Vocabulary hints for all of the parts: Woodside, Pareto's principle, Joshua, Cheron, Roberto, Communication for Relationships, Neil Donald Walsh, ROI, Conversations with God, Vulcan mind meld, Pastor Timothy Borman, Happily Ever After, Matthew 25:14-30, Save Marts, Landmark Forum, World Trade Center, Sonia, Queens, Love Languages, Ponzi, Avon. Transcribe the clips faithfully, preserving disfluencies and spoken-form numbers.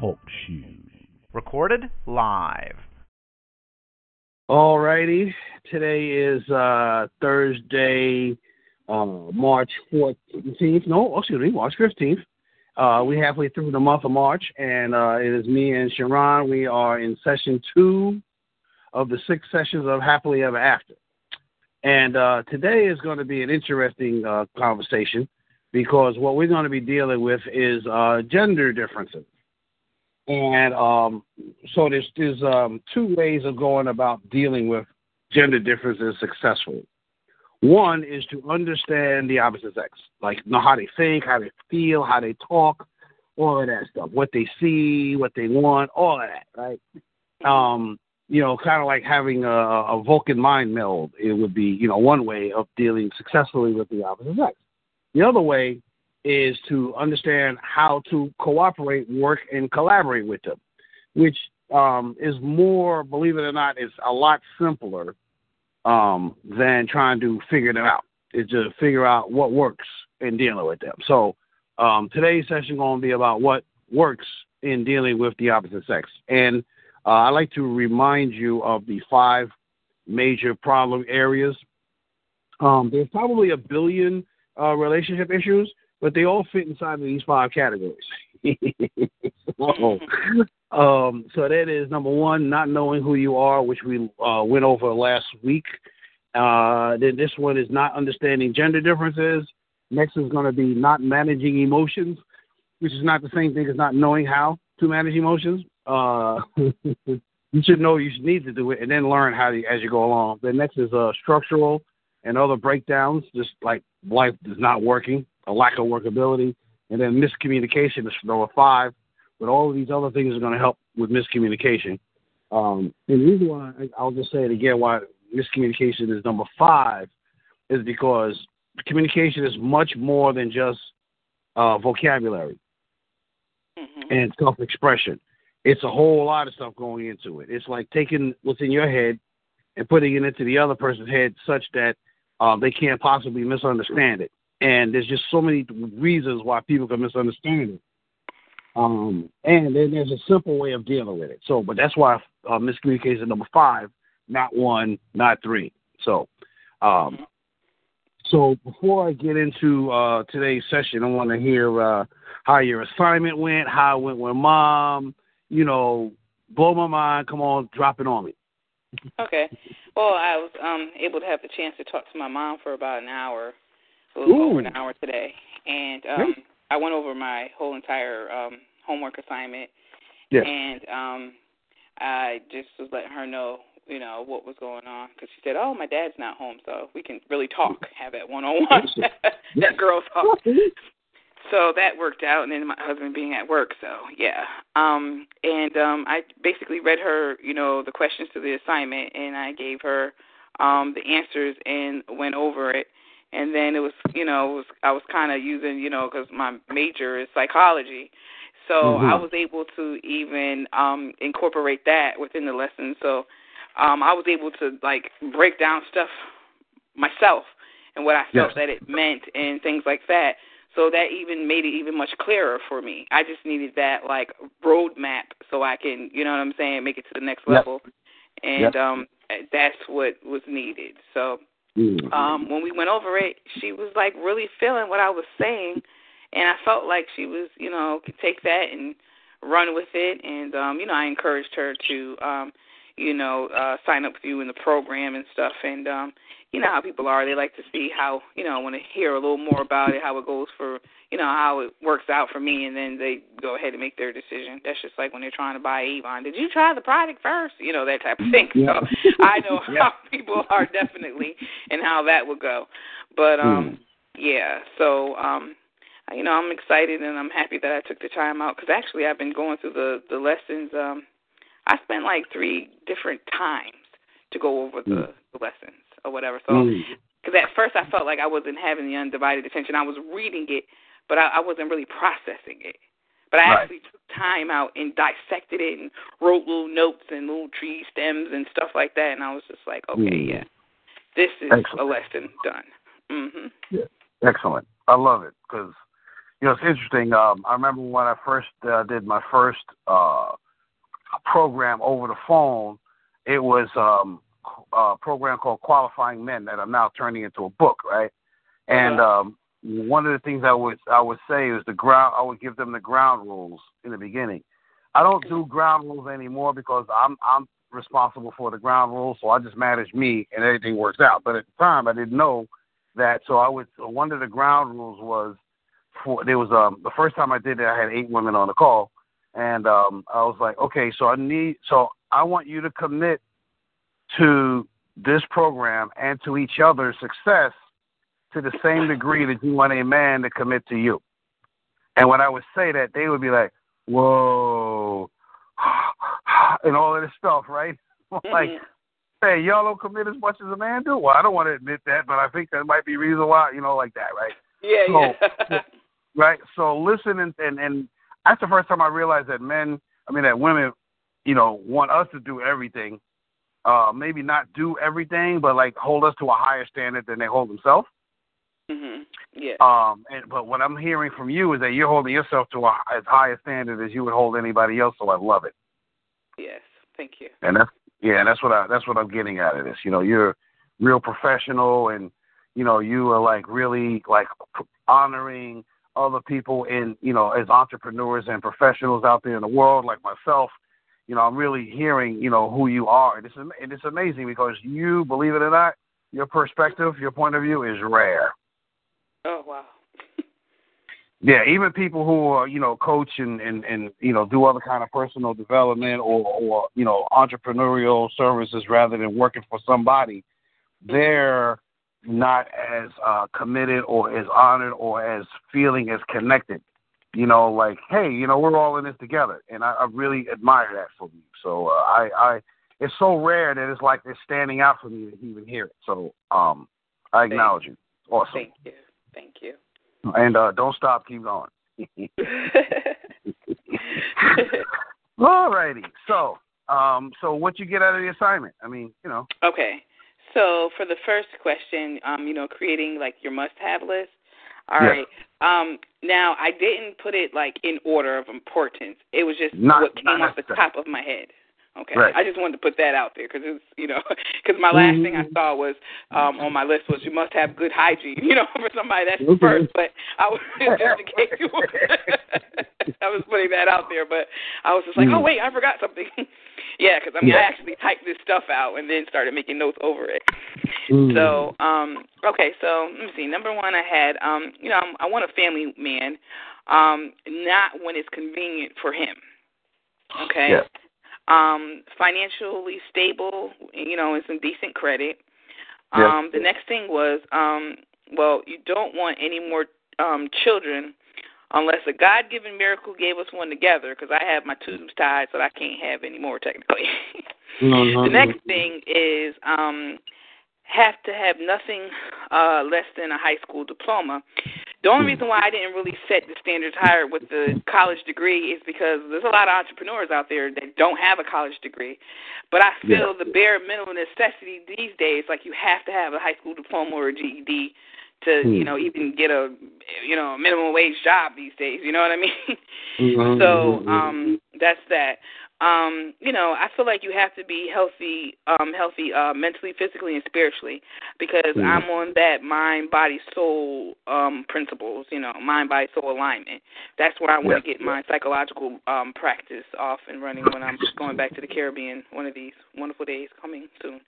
Talk shoes. Recorded live. All righty. Today is uh, Thursday, uh, March fourteenth. No, excuse me, March fifteenth. Uh, we're halfway through the month of March, and uh, it is me and Cheron. We are in session two of the six sessions of Happily Ever After. And uh, today is going to be an interesting uh, conversation, because what we're going to be dealing with is uh, gender differences. And um, so there's, there's um, two ways of going about dealing with gender differences successfully. One is to understand the opposite sex, like know how they think, how they feel, how they talk, all of that stuff, what they see, what they want, all of that, right? Um, you know, kind of like having a, a Vulcan mind meld. It would be, you know, one way of dealing successfully with the opposite sex. The other way is to understand how to cooperate, work, and collaborate with them, which um, is more, believe it or not, is a lot simpler um, than trying to figure them out. It's to figure out what works in dealing with them. So um, today's session going to be about what works in dealing with the opposite sex. And uh, I like to remind you of the five major problem areas. Um, there's probably a billion uh, relationship issues, but they all fit inside of these five categories. so, um, so that is number one, not knowing who you are, which we uh, went over last week. Uh, then this one is not understanding gender differences. Next is going to be not managing emotions, which is not the same thing as not knowing how to manage emotions. Uh, you should know you should need to do it and then learn how to, as you go along. The next is uh, structural and other breakdowns, just like life is not working. A lack of workability, and then miscommunication is number five. But all of these other things are going to help with miscommunication. Um, and the reason why I'll just say it again, why miscommunication is number five, is because communication is much more than just uh, vocabulary mm-hmm. and self-expression. It's a whole lot of stuff going into it. It's like taking what's in your head and putting it into the other person's head such that uh, they can't possibly misunderstand it. And there's just so many reasons why people can misunderstand it. Um, and then there's a simple way of dealing with it. So, but that's why uh, miscommunication is number five, not one, not three. So, um, so before I get into uh, today's session, I want to hear uh, how your assignment went, how it went with Mom. You know, blow my mind. Come on, drop it on me. Okay. Well, I was um, able to have the chance to talk to my mom for about an hour. A little Ooh. over an hour today, and um, nice. I went over my whole entire um, homework assignment, yes. and um, I just was letting her know, you know, what was going on, because she said, oh, my dad's not home, so we can really talk, have that one-on-one, that girl talk. So that worked out, and then my husband being at work, so yeah. Um, and um, I basically read her, you know, the questions to the assignment, and I gave her um, the answers and went over it. And then it was, you know, it was, I was kind of using, you know, because my major is psychology. So mm-hmm. I was able to even um, incorporate that within the lesson. So um, I was able to, like, break down stuff myself and what I felt yes. that it meant and things like that. So that even made it even much clearer for me. I just needed that, like, roadmap so I can, you know what I'm saying, make it to the next yep. level. And yep. um, that's what was needed. So. Um, when we went over it, she was, like, really feeling what I was saying, and I felt like she was, you know, could take that and run with it, and, um, you know, I encouraged her to, um, you know, uh, sign up with you in the program and stuff, and um, you know how people are. They like to see how, you know, want to hear a little more about it, how it goes for, you know, how it works out for me, and then they go ahead and make their decision. That's just like when they're trying to buy Avon. Did you try the product first? You know, that type of thing. Yeah. So I know yeah. how people are definitely and how that would go. But, um, mm. yeah, so um, you know, I'm excited and I'm happy that I took the time out, because actually I've been going through the, the lessons. Um, I spent like three different times to go over the, mm. the lessons or whatever. So, because at first I felt like I wasn't having the undivided attention. I was reading it, but I, I wasn't really processing it. But I right. actually took time out and dissected it and wrote little notes and little tree stems and stuff like that. And I was just like, okay, mm. yeah, this is Excellent. A lesson done. Mm-hmm. Yeah. Excellent. I love it, because, you know, it's interesting. Um, I remember when I first uh, did my first uh, program over the phone, it was um, a program called Qualifying Men that I'm now turning into a book, right? And uh-huh. um one of the things I would I would say is the ground. I would give them the ground rules in the beginning. I don't do ground rules anymore because I'm I'm responsible for the ground rules, so I just manage me and everything works out. But at the time, I didn't know that, so I would. So one of the ground rules was for there was um the first time I did it, I had eight women on the call, and um I was like, okay, so I need so I want you to commit to this program and to each other's success to the same degree that you want a man to commit to you. And when I would say that, they would be like, whoa, and all of this stuff, right? Mm-hmm. Like, hey, y'all don't commit as much as a man do? Well, I don't want to admit that, but I think that might be reason why, you know, like that, right? Yeah, so, yeah. Right? So listen, and, and, and that's the first time I realized that men, I mean, that women, you know, want us to do everything, uh, maybe not do everything, but, like, hold us to a higher standard than they hold themselves. Mm-hmm. Yeah. Um. And, but what I'm hearing from you is that you're holding yourself to a, as high a standard as you would hold anybody else. So I love it. Yes. Thank you. And that's yeah. And that's what I that's what I'm getting out of this. You know, you're real professional, and you know, you are like really like honoring other people in you know as entrepreneurs and professionals out there in the world, like myself. You know, I'm really hearing you know who you are, and it's and it's amazing because you believe it or not, your perspective, your point of view is rare. Oh, wow. Yeah, even people who are, you know, coach and, and, and you know, do other kind of personal development or, or, you know, entrepreneurial services rather than working for somebody, they're not as uh, committed or as honored or as feeling as connected. You know, like, hey, you know, we're all in this together. And I, I really admire that from you. So uh, I, I, it's so rare that it's like it's standing out for me to even hear it. So um, I acknowledge you. Awesome. Thank you. Thank you. And uh, don't stop. Keep going. All righty. So, um, so what you get out of the assignment? I mean, you know. Okay. So for the first question, um, you know, creating like your must-have list. All yes. right. Um, now I didn't put it like in order of importance. It was just not, what came off the top of my head. Okay, right. I just wanted to put that out there because it's you know because my last mm-hmm. thing I saw was um, on my list was you must have good hygiene. You know, for somebody that's okay. first, but I was just in case you were, I was putting that out there, but I was just like, mm. oh wait, I forgot something. Yeah, because I mean yeah. I actually typed this stuff out and then started making notes over it. Mm. So um, okay, so let me see. Number one, I had um, you know I'm, I want a family man, um, not when it's convenient for him. Okay. Yeah. Um, financially stable, you know, and some decent credit. Um, yeah. The next thing was, um, well, you don't want any more um, children unless a God-given miracle gave us one together, because I have my tubes tied, so I can't have any more technically. no, no, the next no. thing is um, have to have nothing uh, less than a high school diploma. The only reason why I didn't really set the standards higher with the college degree is because there's a lot of entrepreneurs out there that don't have a college degree. But I feel yeah. the bare minimum necessity these days, like you have to have a high school diploma or a G E D to, mm-hmm. you know, even get a, you know, minimum wage job these days. You know what I mean? Mm-hmm. So um, that's that. Um, you know, I feel like you have to be healthy, um, healthy uh, mentally, physically, and spiritually, because mm-hmm. I'm on that mind, body, soul um, principles, you know, mind, body, soul alignment. That's where I want to yeah. get my psychological um, practice off and running when I'm going back to the Caribbean one of these wonderful days coming soon.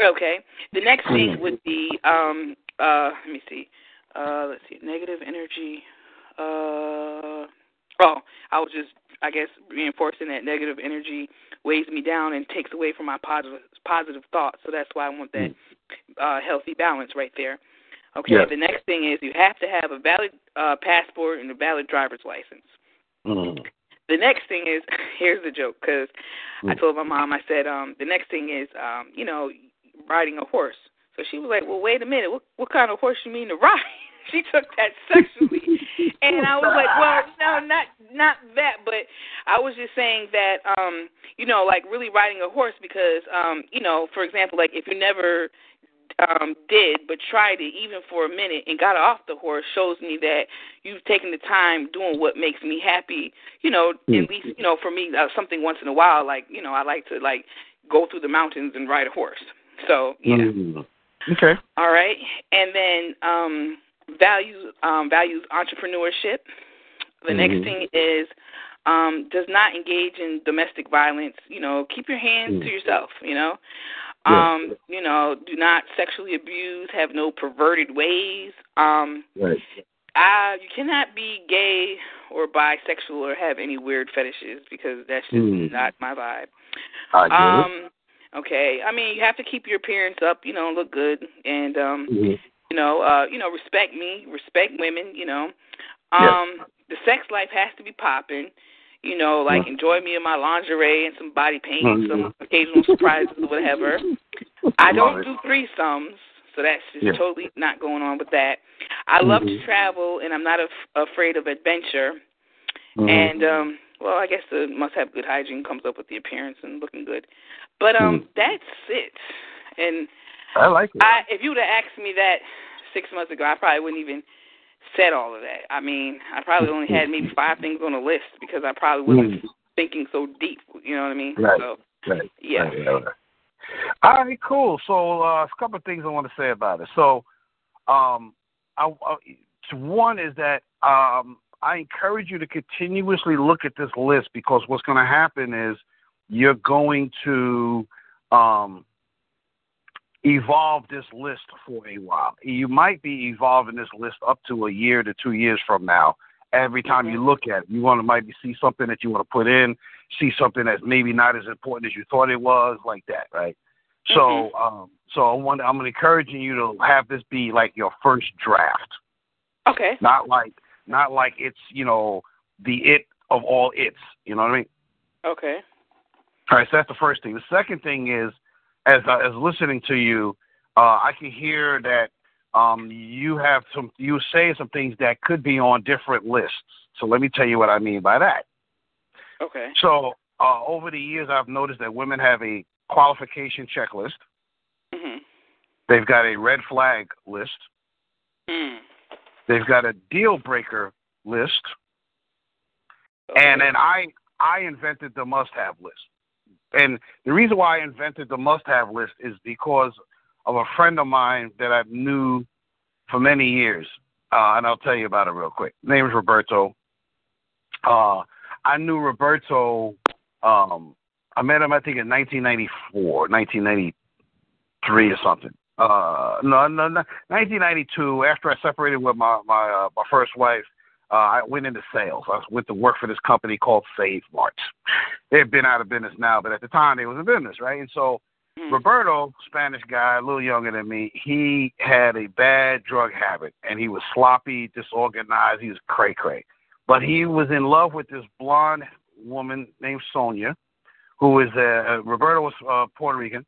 Okay. The next thing would be, um, uh, let me see, uh, let's see, negative energy. Uh, oh, I was just. I guess reinforcing that negative energy weighs me down and takes away from my positive positive thoughts. So that's why I want that uh, healthy balance right there. Okay, yes. The next thing is you have to have a valid uh, passport and a valid driver's license. Mm. The next thing is, here's the joke, because mm. I told my mom, I said, um, the next thing is, um, you know, riding a horse. So she was like, well, wait a minute, what, what kind of horse you mean to ride? She took that sexually. And I was like, well, no, not not that, but I was just saying that, um, you know, like really riding a horse because, um, you know, for example, like if you never um, did but tried it even for a minute and got off the horse shows me that you've taken the time doing what makes me happy, you know, at least, you know, for me, uh, something once in a while, like, you know, I like to, like, go through the mountains and ride a horse. So, yeah. Mm-hmm. Okay. All right. And then um, values um, values entrepreneurship. The mm-hmm. next thing is um, does not engage in domestic violence. You know, keep your hands mm-hmm. to yourself, you know. Um, yes. You know, do not sexually abuse, have no perverted ways. Um, right. Uh, you cannot be gay or bisexual or have any weird fetishes because that's just mm. not my vibe. I do. Um, Okay, I mean, you have to keep your appearance up, you know, look good, and, um, mm-hmm. you know, uh, you know, respect me, respect women, you know. Um, yes. The sex life has to be popping, you know, like mm-hmm. enjoy me in my lingerie and some body paint, mm-hmm. some occasional surprises or whatever. I don't do threesomes, so that's just yeah. totally not going on with that. I mm-hmm. love to travel, and I'm not af- afraid of adventure, mm-hmm. and, um, well, I guess the must-have good hygiene comes up with the appearance and looking good. But um, mm. that's it. And I like it. I, if you would have asked me that six months ago, I probably wouldn't even said all of that. I mean, I probably only had maybe five things on the list because I probably wasn't mm. thinking so deep, you know what I mean? Right, so, right, yeah. Right, right, right. All right, cool. So uh, a couple of things I want to say about it. So um, I, I, one is that um, I encourage you to continuously look at this list because what's going to happen is you're going to um, evolve this list for a while. You might be evolving this list up to a year to two years from now. Every time you look at it, you want to maybe see something that you want to put in, see something that's maybe not as important as you thought it was, like that, right? Mm-hmm. So, um, so I want, I'm encouraging you to have this be like your first draft. Okay. Not like. Not like it's, you know, the it of all its. You know what I mean? Okay. All right, so that's the first thing. The second thing is, as I was listening to you, uh, I can hear that um, you have some, you say some things that could be on different lists. So let me tell you what I mean by that. Okay. So uh, over the years, I've noticed that women have a qualification checklist. Mm-hmm. They've got a red flag list. Mm. They've got a deal breaker list, okay. and then I I invented the must have list. And the reason why I invented the must have list is because of a friend of mine that I knew for many years, uh, and I'll tell you about it real quick. His name is Roberto. Uh, I knew Roberto. Um, I met him, I think, in nineteen ninety-four, nineteen ninety-three, or something. Uh, no, no, no, nineteen ninety-two, after I separated with my, my, uh, my first wife, uh, I went into sales. I went to work for this company called Save Marts. They've been out of business now, but at the time they was in business, right? And so Roberto, Spanish guy, a little younger than me, he had a bad drug habit, and he was sloppy, disorganized, he was cray-cray. But he was in love with this blonde woman named Sonia, who is, uh, Roberto was uh, Puerto Rican.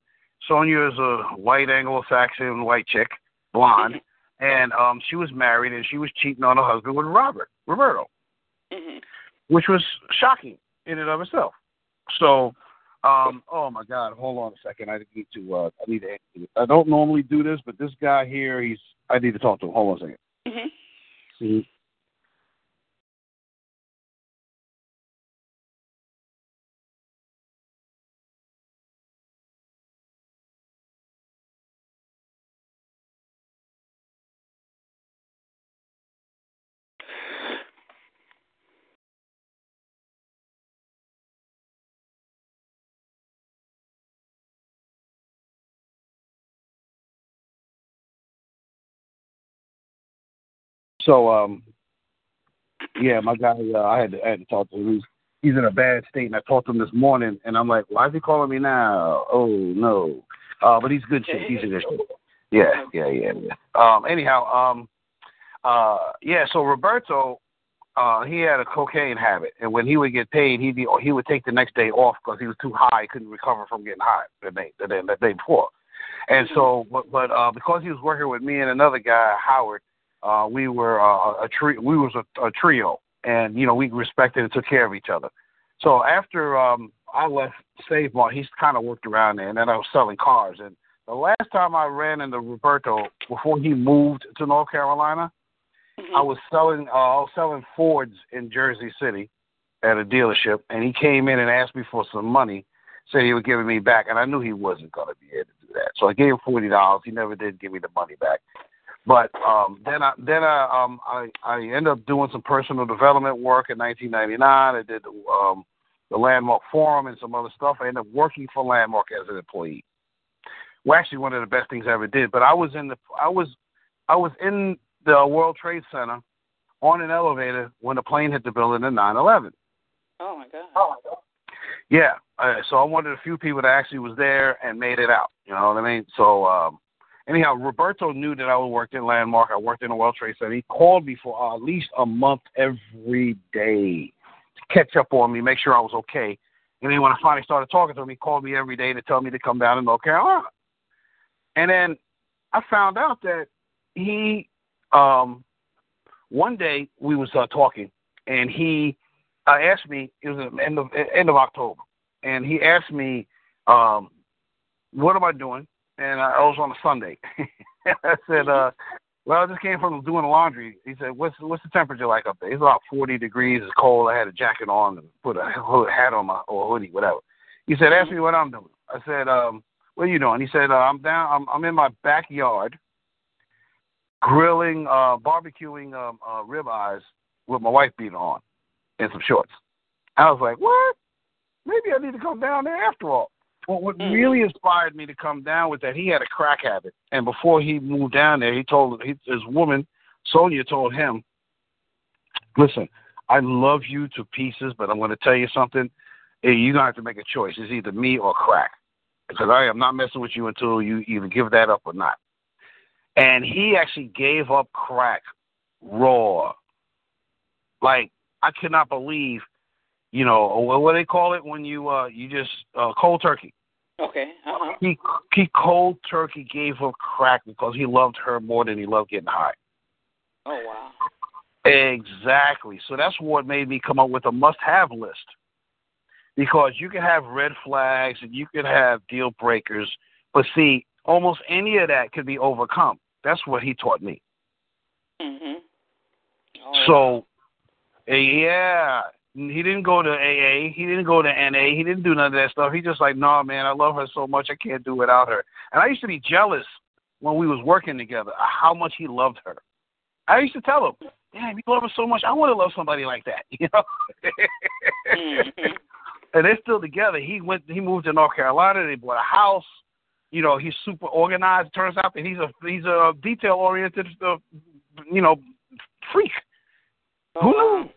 Sonia is a white Anglo-Saxon white chick, blonde, mm-hmm. and um, she was married, and she was cheating on her husband with Robert, Roberto, mm-hmm. which was shocking in and of itself. So, um, oh, my God, hold on a second. I need to uh, – I need to. I don't normally do this, but this guy here, he's – I need to talk to him. Hold on a second. Mm-hmm. See? So, um, yeah, my guy, uh, I, had to, I had to talk to him. He's, he's in a bad state, and I talked to him this morning, and I'm like, why is he calling me now? Oh, no. Uh, but he's good shit. He's in good shit. Yeah, yeah, yeah, yeah. Um, anyhow, um, uh, yeah. So Roberto, uh, he had a cocaine habit, and when he would get paid, he'd be, he would take the next day off because he was too high, he couldn't recover from getting high the day the day, the day before. And so, but, but uh, because he was working with me and another guy, Howard, uh, we were uh, a tri- we was a, a trio, and you know we respected and took care of each other. So after um, I left Save Mart, he's kind of worked around there, and then I was selling cars. And the last time I ran into Roberto before he moved to North Carolina, mm-hmm. I was selling uh, I was selling Fords in Jersey City at a dealership, and he came in and asked me for some money, said he was giving me back, and I knew he wasn't going to be able to do that. So I gave him forty dollars. He never did give me the money back. But um, then I then I, um, I I ended up doing some personal development work in nineteen ninety-nine. I did um, the Landmark Forum and some other stuff. I ended up working for Landmark as an employee. Well, actually, one of the best things I ever did. But I was in the I was I was in the World Trade Center on an elevator when the plane hit the building in nine eleven. Oh my God! Oh my God! Yeah. Uh, so I'm one of the few people that actually was there and made it out. You know what I mean? So. Um, Anyhow, Roberto knew that I worked in Landmark. I worked in the World Trade Center. He called me for uh, at least a month every day to catch up on me, make sure I was okay. And then when I finally started talking to him, he called me every day to tell me to come down to North Carolina. And then I found out that he, um, one day we was uh, talking, and he uh, asked me, it was the end of, end of October, and he asked me, um, what am I doing? And I was on a Sunday. I said, uh, well, I just came from doing laundry. He said, what's what's the temperature like up there? It's about forty degrees. It's cold. I had a jacket on and put a hat on my or hoodie, whatever. He said, ask me what I'm doing. I said, um, what are you doing? He said, uh, I'm down. I'm, I'm in my backyard grilling, uh, barbecuing um, uh, rib eyes with my wife beater on and some shorts. I was like, what? Maybe I need to come down there after all. Well, what really inspired me to come down with that, he had a crack habit. And before he moved down there, he told his woman, Sonia, told him, listen, I love you to pieces, but I'm going to tell you something. You're going to have to make a choice. It's either me or crack, because I am not messing with you until you either give that up or not. And he actually gave up crack raw. Like, I could not believe, you know, what do they call it when you uh, you just uh, cold turkey? Okay. Uh-huh. He he cold turkey gave up crack because he loved her more than he loved getting high. Oh, wow. Exactly. So that's what made me come up with a must-have list, because you can have red flags and you can have deal breakers, but see, almost any of that could be overcome. That's what he taught me. Mm-hmm. Oh, so, wow. yeah. He didn't go to A A. He didn't go to N A. He didn't do none of that stuff. He just like, no, nah, man, I love her so much. I can't do without her. And I used to be jealous when we was working together how much he loved her. I used to tell him, damn, you love her so much. I want to love somebody like that, you know. Mm-hmm. And they're still together. He went. He moved to North Carolina. They bought a house. You know, he's super organized. Turns out that he's a he's a detail oriented, uh, you know, freak. Who oh. knew?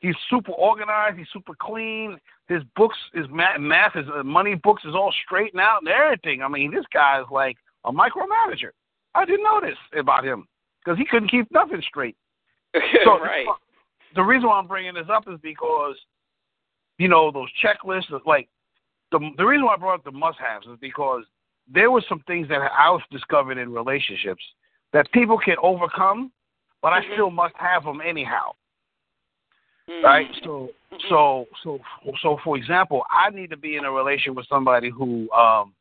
He's super organized. He's super clean. His books, his math, math his money books is all straightened out and everything. I mean, this guy is like a micromanager. I didn't know this about him because he couldn't keep nothing straight. So right. The reason why I'm bringing this up is because, you know, those checklists, like the, the reason why I brought up the must-haves is because there were some things that I was discovering in relationships that people can overcome, but I still must have them anyhow. Right, so so so so for example, I need to be in a relation with somebody who um,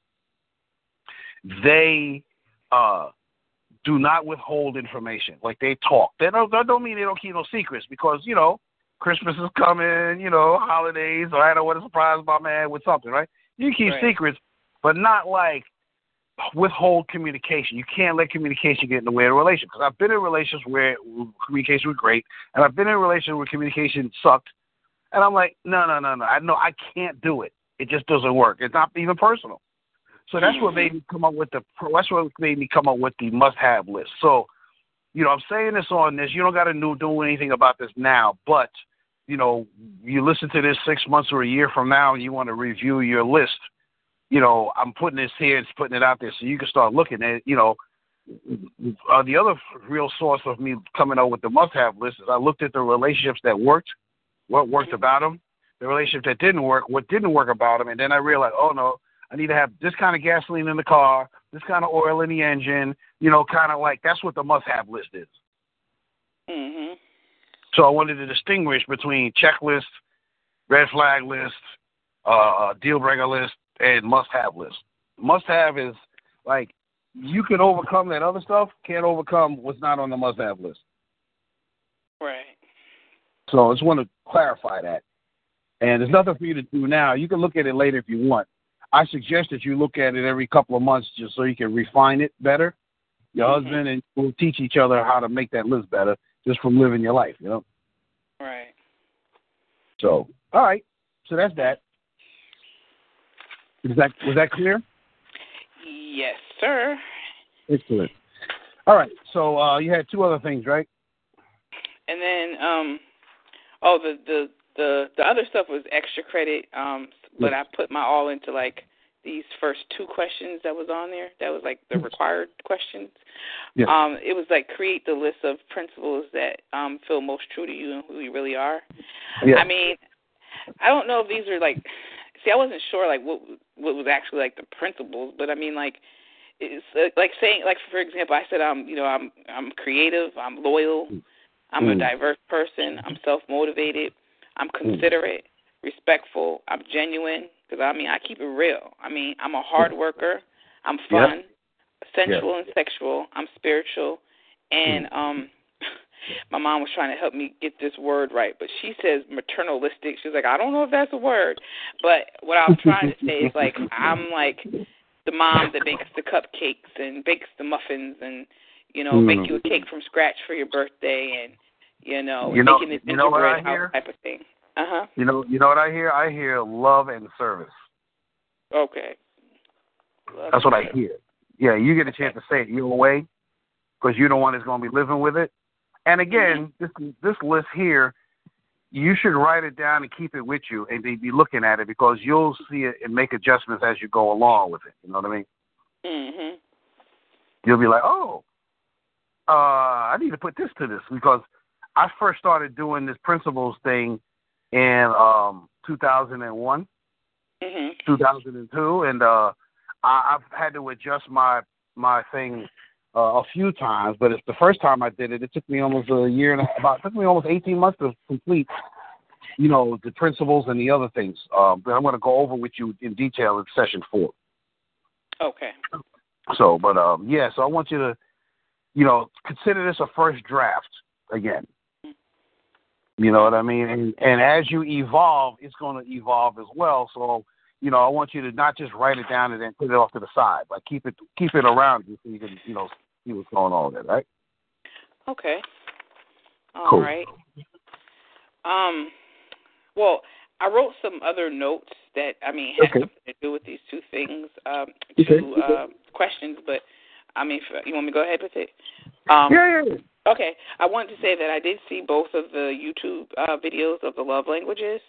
they uh, do not withhold information. Like they talk. They don't. That don't mean they don't keep no secrets, because you know Christmas is coming. You know holidays. Or I don't want to surprise my man with something. Right? You keep right. secrets, but not like withhold communication. You can't let communication get in the way of a relationship. Because I've been in relations where communication was great, and I've been in relations where communication sucked, and I'm like, no, no, no, no. I know I can't do it. It just doesn't work. It's not even personal. So that's what made me come up with the. That's what made me come up with the must-have list. So, you know, I'm saying this on this. You don't got to do anything about this now, but you know, you listen to this six months or a year from now, and you want to review your list. you know, I'm putting this here, it's putting it out there so you can start looking at it, you know. Uh, the other real source of me coming up with the must-have list is I looked at the relationships that worked, what worked about them, the relationship that didn't work, what didn't work about them, and then I realized, oh, no, I need to have this kind of gasoline in the car, this kind of oil in the engine, you know, kind of like that's what the must-have list is. Mm-hmm. So I wanted to distinguish between checklist, red flag list, uh, deal-breaker list, and must-have list. Must-have is like you can overcome that other stuff, can't overcome what's not on the must-have list. Right. So I just want to clarify that. And there's nothing for you to do now. You can look at it later if you want. I suggest that you look at it every couple of months just so you can refine it better. Your mm-hmm. husband and you will teach each other how to make that list better just from living your life, you know? Right. So, all right. So that's that. Is that, was that clear? Yes, sir. Excellent. All right. So uh, you had two other things, right? And then, um, oh, the, the, the, the other stuff was extra credit, um, but yes. I put my all into, like, these first two questions that was on there. That was, like, the required questions. Yes. Um, it was, like, create the list of principles that um, feel most true to you and who you really are. Yes. I mean, I don't know if these are, like... See, I wasn't sure, like, what what was actually, like, the principles, but, I mean, like, it's uh, like saying, like, for example, I said, I'm, you know, I'm I'm creative, I'm loyal, I'm mm. a diverse person, I'm self-motivated, I'm considerate, mm. respectful, I'm genuine, because, I mean, I keep it real. I mean, I'm a hard worker, I'm fun, yep. sensual yep. and sexual, I'm spiritual, and mm. um, my mom was trying to help me get this word right, but she says maternalistic. She's like, I don't know if that's a word, but what I'm trying to say is, like, I'm like the mom that bakes the cupcakes and bakes the muffins and, you know, mm. make you a cake from scratch for your birthday and, you know, you know making the gingerbread house type of thing. Uh-huh. You know, you know what I hear? I hear love and service. Okay. Love that's what service. I hear. Yeah, you get a chance to say it your way because you're the one that's going to be living with it. And again, this this list here, you should write it down and keep it with you and be looking at it because you'll see it and make adjustments as you go along with it. You know what I mean? Mm-hmm. You'll be like, oh, uh, I need to put this to this because I first started doing this principles thing in um, two thousand one, mm-hmm. two thousand two, and uh, I, I've had to adjust my my thing Uh, a few times, but it's the first time I did it. It took me almost a year and a, about it took me almost eighteen months to complete, you know, the principles and the other things. Um, but I'm going to go over with you in detail in session four. Okay. So, but um, yeah, so I want you to, you know, consider this a first draft again. You know what I mean? And, and as you evolve, it's going to evolve as well. So, you know, I want you to not just write it down and then put it off to the side, but keep it keep it around you so you can, you know, see what's going on there, right? Okay. All cool. right. Um, well, I wrote some other notes that, I mean, had okay. something to do with these two things, um, two okay. uh, questions, but, I mean, you want me to go ahead with it? Um, yeah, yeah, yeah. Okay. I wanted to say that I did see both of the YouTube uh, videos of the love languages.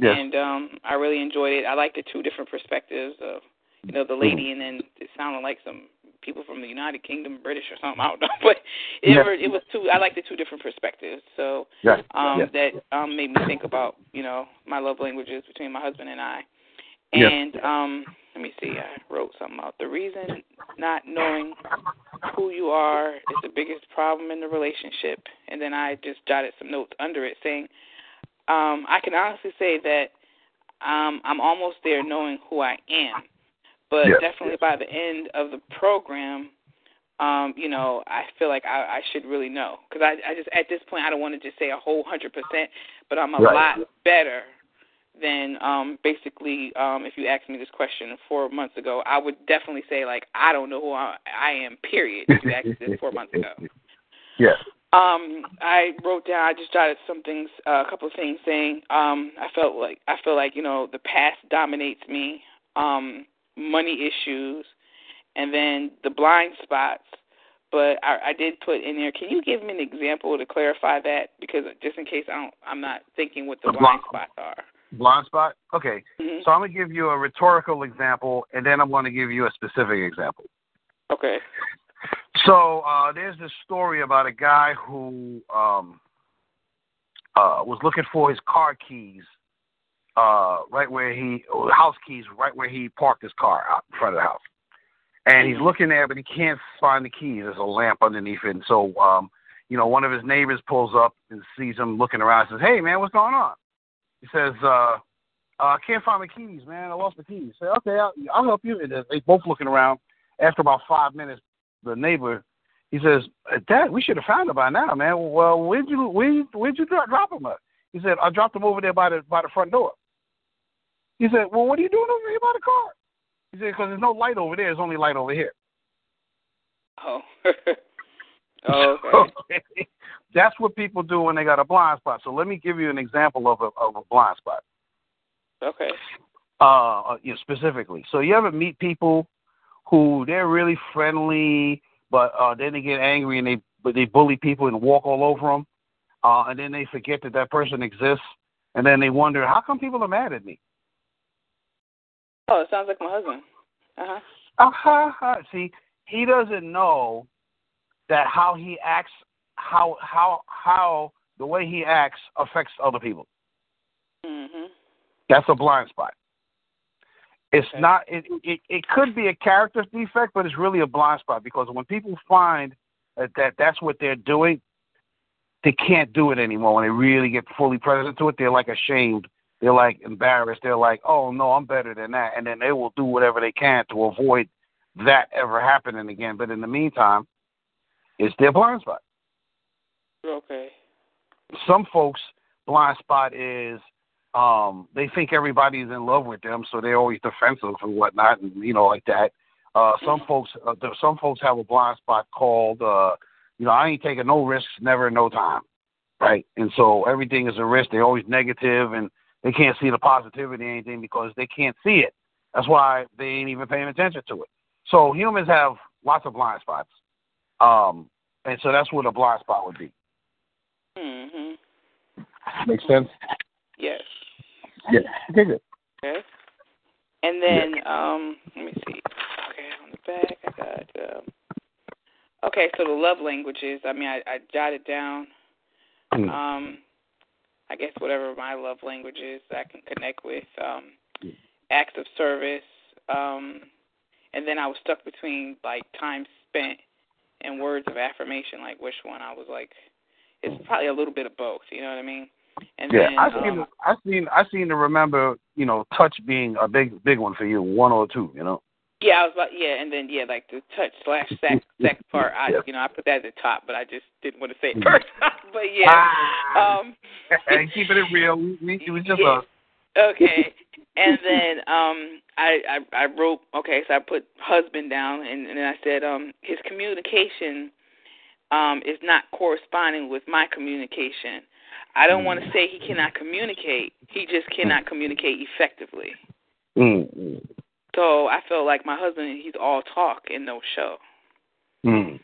Yes. And um, I really enjoyed it. I like the two different perspectives of, you know, the lady mm-hmm. and then it sounded like some people from the United Kingdom, British or something. I don't know. But it, yes. it was two. I like the two different perspectives. So yes. Um, yes. that um, made me think about, you know, my love languages between my husband and I. And yes. um, let me see. I wrote something about the reason not knowing who you are is the biggest problem in the relationship. And then I just jotted some notes under it saying, Um, I can honestly say that um, I'm almost there knowing who I am, but yes. definitely by the end of the program, um, you know, I feel like I, I should really know because I, I just at this point I don't want to just say a whole hundred percent, but I'm a right. lot better than um, basically um, if you asked me this question four months ago, I would definitely say like I don't know who I, I am. Period. If you asked me this four months ago. Yes. Um, I wrote down. I just jotted some things, uh, a couple of things, saying um, I felt like I feel like you know the past dominates me, um, money issues, and then the blind spots. But I, I did put in there. Can you give me an example to clarify that? Because just in case I don't, I'm not thinking what the blind spots are. Blind spot? Okay. Mm-hmm. So I'm going to give you a rhetorical example, and then I'm going to give you a specific example. Okay. So uh, there's this story about a guy who um, uh, was looking for his car keys, uh, right where he – house keys right where he parked his car out in front of the house. And he's looking there, but he can't find the keys. There's a lamp underneath it. And so, um, you know, one of his neighbors pulls up and sees him looking around and says, hey, man, what's going on? He says, uh, I can't find my keys, man. I lost the keys. I say, okay, I'll, I'll help you. And they both looking around. After about five minutes, the neighbor, he says, Dad, we should have found them by now, man. Well, where'd you, where, where'd you drop them at? He said, I dropped them over there by the, by the front door. He said, well, what are you doing over here by the car? He said, because there's no light over there. There's only light over here. Oh. Oh, okay. That's what people do when they got a blind spot. So let me give you an example of a, of a blind spot. Okay. Uh, you know, specifically. So you ever meet people who they're really friendly, but uh, then they get angry and they but they bully people and walk all over them, uh, and then they forget that that person exists, and then they wonder, how come people are mad at me? Oh, it sounds like my husband. Uh-huh. Uh-huh. See, he doesn't know that how he acts, how how how the way he acts affects other people. Mm-hmm. That's a blind spot. It's okay. not. It, it it could be a character defect, but it's really a blind spot because when people find that, that that's what they're doing, they can't do it anymore. When they really get fully present to it, they're like ashamed. They're like embarrassed. They're like, oh, no, I'm better than that. And then they will do whatever they can to avoid that ever happening again. But in the meantime, it's their blind spot. Okay. Some folks' blind spot is um, they think everybody's in love with them, so they're always defensive and whatnot, and you know, like that. Uh, some mm-hmm. folks, uh, some folks have a blind spot called, uh, you know, I ain't taking no risks, never in no time, right? And so everything is a risk. They're always negative, and they can't see the positivity or anything because they can't see it. That's why they ain't even paying attention to it. So humans have lots of blind spots. Um, and so that's what a blind spot would be. Mm-hmm. Makes sense? Yes. Yeah. Okay, good. Okay. And then, yeah. um, let me see. Okay, on the back, I got, um, okay, so the love languages, I mean, I, I jotted down, mm. um, I guess whatever my love language is I can connect with, um, mm. acts of service, um, and then I was stuck between, like, time spent and words of affirmation, like which one I was like, it's probably a little bit of both, you know what I mean? And yeah, then, I seem, um, I seem, I seem to remember, you know, touch being a big, big one for you, one or two, you know. Yeah, I was about, yeah, and then yeah, like the touch slash sex, sex part, I, yeah. you know, I put that at the top, but I just didn't want to say it first, but yeah. Ah, um, and keeping it real, it was just yeah. us. Okay, and then um, I, I I wrote, okay, so I put husband down, and, and then I said um, his communication um, is not corresponding with my communication. I don't want to say he cannot communicate. He just cannot communicate effectively. Mm-hmm. So I felt like my husband, he's all talk and no show. Mm.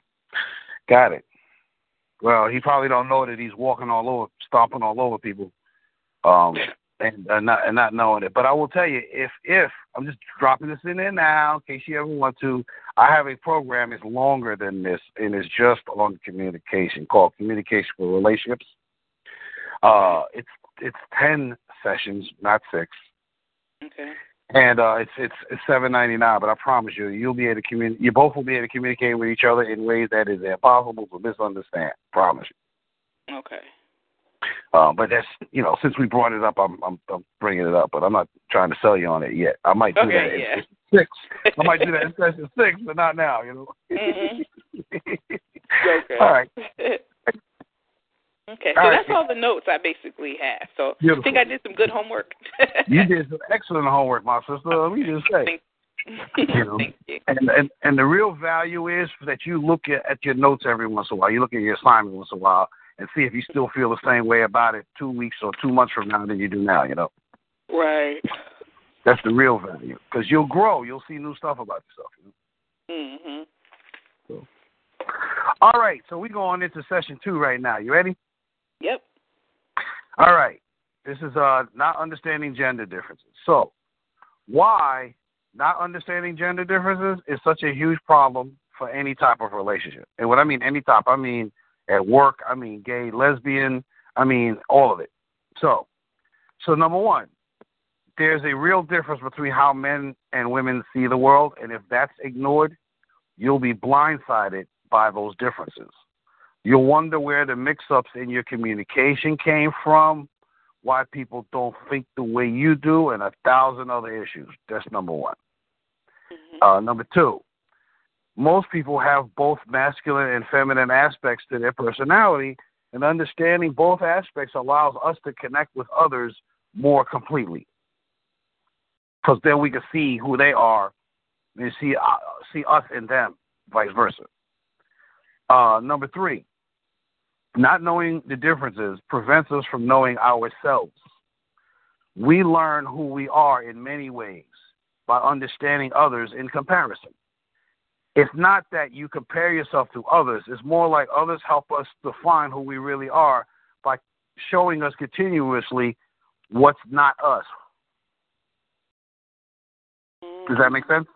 Got it. Well, he probably don't know that he's walking all over, stomping all over people. Um And uh, not and not knowing it, but I will tell you if if I'm just dropping this in there now in case you ever want to. I have a program that's longer than this, and it's just on communication called Communication for Relationships. Uh, it's it's ten sessions, not six. Okay. And uh, it's it's, it's seven ninety-nine, but I promise you, you'll be able to communicate. You both will be able to communicate with each other in ways that is impossible to misunderstand. Promise you. Okay. Um, but that's, you know, since we brought it up, I'm, I'm I'm bringing it up, but I'm not trying to sell you on it yet. I might do okay, that in yeah. session six. I might do that in session six, but not now, you know. Mm-hmm. Okay. All right. Okay, all so right. That's all the notes I basically have. So beautiful. I think I did some good homework. You did some excellent homework, my sister. Let me just say. Thank you. Know, Thank you. And, and, and the real value is that you look at, at your notes every once in a while. You look at your assignment once in a while. And see if you still feel the same way about it two weeks or two months from now than you do now, you know. Right. That's the real value. Because you'll grow. You'll see new stuff about yourself. You know? Mm-hmm. So. All right. So we're going into session two right now. You ready? Yep. All right. This is uh, not understanding gender differences. So why not understanding gender differences is such a huge problem for any type of relationship. And when I mean any type, I mean at work, I mean gay, lesbian, I mean all of it. So, so number one, there's a real difference between how men and women see the world, and if that's ignored, you'll be blindsided by those differences. You'll wonder where the mix-ups in your communication came from, why people don't think the way you do, and a thousand other issues. That's number one. Mm-hmm. Uh, number two, most people have both masculine and feminine aspects to their personality, and understanding both aspects allows us to connect with others more completely. Because then we can see who they are and see, uh, see us and them, vice versa. Uh, number three, not knowing the differences prevents us from knowing ourselves. We learn who we are in many ways by understanding others in comparison. It's not that you compare yourself to others. It's more like others help us define who we really are by showing us continuously what's not us. Does that make sense?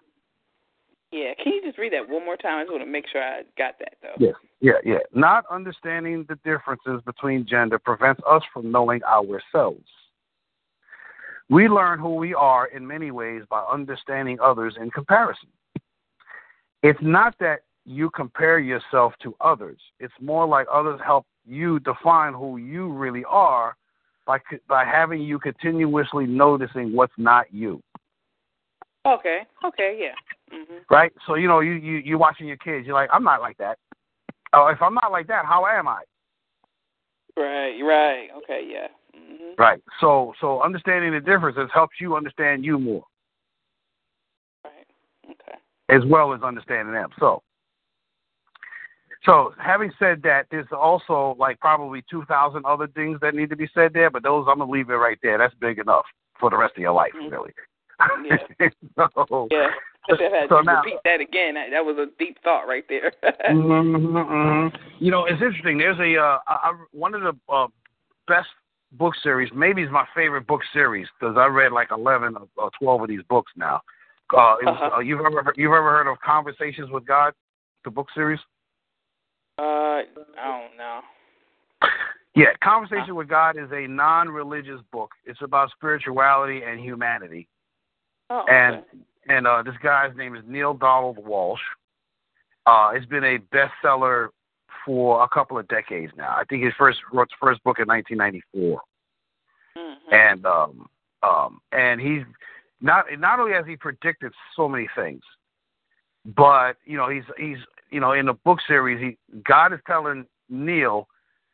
Yeah. Can you just read that one more time? I just want to make sure I got that, though. Yes. Yeah, yeah. Not understanding the differences between gender prevents us from knowing ourselves. We learn who we are in many ways by understanding others in comparison. It's not that you compare yourself to others. It's more like others help you define who you really are by by having you continuously noticing what's not you. Okay, okay, yeah. Mm-hmm. Right? So, you know, you, you, you're watching your kids. You're like, I'm not like that. Oh, if I'm not like that, how am I? Right, right. Okay, yeah. Mm-hmm. Right. So so understanding the differences helps you understand you more. Right, okay. As well as understanding them. So, so having said that, there's also, like, probably two thousand other things that need to be said there, but those, I'm going to leave it right there. That's big enough for the rest of your life, mm-hmm. really. Yeah. So, yeah. I should have had so to now, repeat that again. I, that was a deep thought right there. mm-hmm, mm-hmm. You know, it's interesting. There's a uh, I, one of the uh, best book series, maybe it's my favorite book series, because I read like eleven or twelve of these books now. Uh, it was, uh-huh. uh, you've ever you've ever heard of Conversations with God, the book series? Uh, I don't know. Yeah, Conversation uh-huh. with God is a non-religious book. It's about spirituality and humanity. Oh, okay. And and uh, this guy's name is Neil Donald Walsh. Uh, it's been a bestseller for a couple of decades now. I think he first wrote his first book in nineteen ninety-four, mm-hmm. and um, um, and he's not not only has he predicted so many things, but you know he's he's you know in the book series, he, God is telling Neil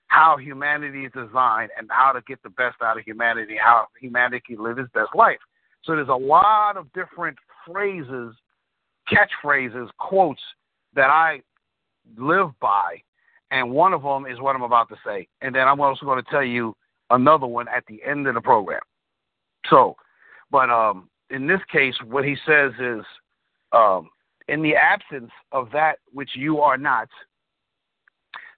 how humanity is designed and how to get the best out of humanity, how humanity can live its best life. So there's a lot of different phrases, catchphrases, quotes that I live by, and one of them is what I'm about to say. And then I'm also going to tell you another one at the end of the program. So, but um, in this case, what he says is, um, in the absence of that which you are not,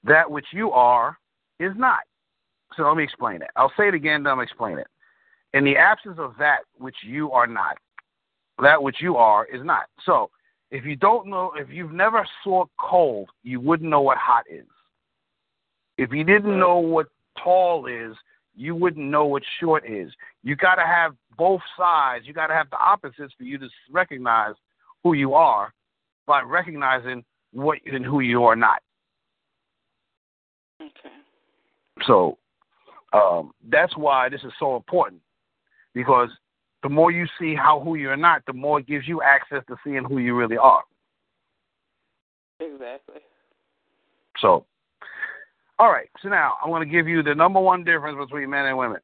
that which you are is not. So let me explain it. I'll say it again, then I'll explain it. In the absence of that which you are not, that which you are is not. So if you don't know, if you've never saw cold, you wouldn't know what hot is. If you didn't know what tall is, you wouldn't know what short is. You got to have both sides. You got to have the opposites for you to recognize who you are by recognizing what and who you are not. Okay. So um, that's why this is so important. Because the more you see how who you're not, the more it gives you access to seeing who you really are. Exactly. So, all right. So now I'm going to give you the number one difference between men and women.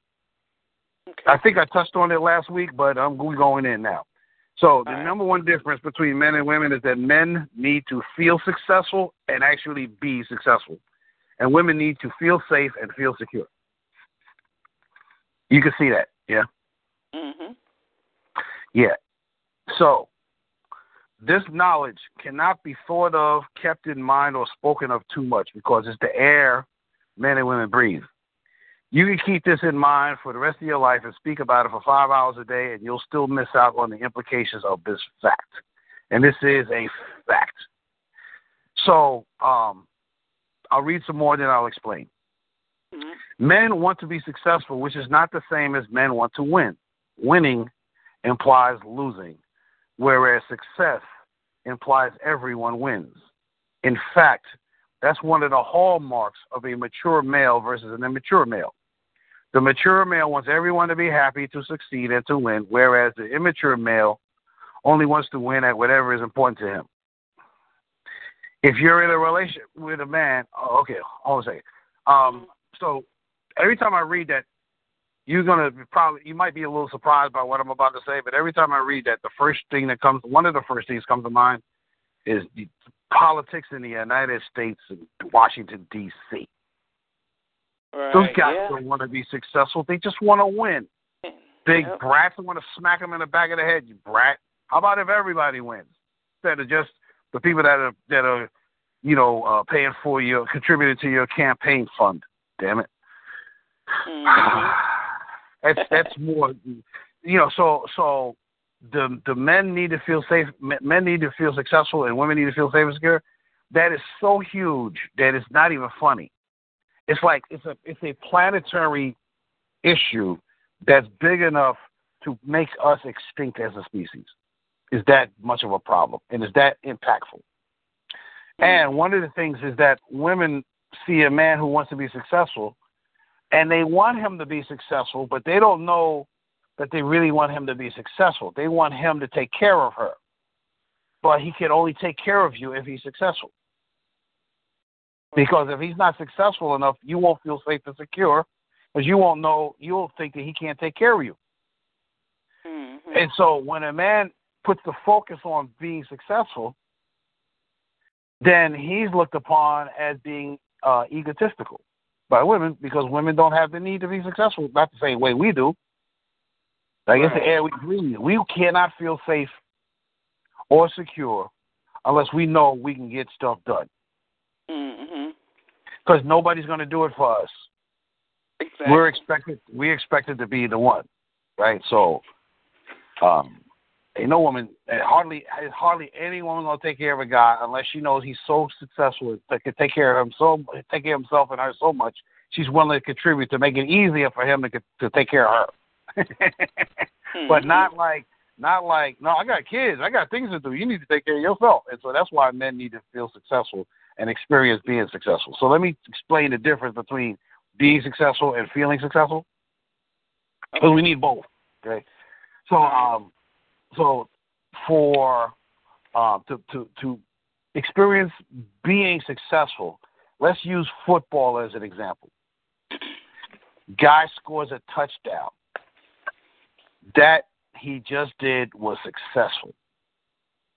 Okay. I think I touched on it last week, but I'm going in now. So the all right. number one difference between men and women is that men need to feel successful and actually be successful. And women need to feel safe and feel secure. You can see that, yeah? Mm-hmm. Yeah. So this knowledge cannot be thought of, kept in mind, or spoken of too much because it's the air men and women breathe. You can keep this in mind for the rest of your life and speak about it for five hours a day, and you'll still miss out on the implications of this fact. And this is a fact. So um, I'll read some more, then I'll explain. Mm-hmm. Men want to be successful, which is not the same as men want to win. Winning implies losing, whereas success implies everyone wins. In fact, that's one of the hallmarks of a mature male versus an immature male. The mature male wants everyone to be happy, to succeed, and to win, whereas the immature male only wants to win at whatever is important to him. If you're in a relationship with a man, oh, okay, hold on a second. Um, so every time I read that, you're going to probably, you might be a little surprised by what I'm about to say, but every time I read that, the first thing that comes, one of the first things comes to mind is the politics in the United States and Washington, D C Right, those guys yeah. don't want to be successful. They just want to win. Big yep. brats want to smack them in the back of the head, you brat. How about if everybody wins? Instead of just the people that are, that are you know, uh, paying for your, contributing to your campaign fund. Damn it. Mm-hmm. That's that's more, you know. So so the the men need to feel safe. Men need to feel successful, and women need to feel safe and secure. That is so huge that it's not even funny. It's like it's a it's a planetary issue that's big enough to make us extinct as a species. Is that much of a problem, and is that impactful? Mm-hmm. And one of the things is that women see a man who wants to be successful. And they want him to be successful, but they don't know that they really want him to be successful. They want him to take care of her. But he can only take care of you if he's successful. Because if he's not successful enough, you won't feel safe and secure, because you won't know, you'll think that he can't take care of you. Mm-hmm. And so when a man puts the focus on being successful, then he's looked upon as being uh, egotistical by women, because women don't have the need to be successful, not the same way we do. Like, right. It's the air we breathe. We cannot feel safe or secure unless we know we can get stuff done. Because mm-hmm. nobody's going to do it for us. Exactly. We're expected. We expected to be the one, right? So, um, ain't no woman, hardly, hardly any woman gonna take care of a guy unless she knows he's so successful that can take care of him so, take care of himself and her so much. She's willing to contribute to make it easier for him to to take care of her. mm-hmm. But not like, not like, no, I got kids, I got things to do. You need to take care of yourself, and so that's why men need to feel successful and experience being successful. So let me explain the difference between being successful and feeling successful, because we need both. Okay, so um. So, for uh, to, to to experience being successful, let's use football as an example. Guy scores a touchdown. That he just did was successful.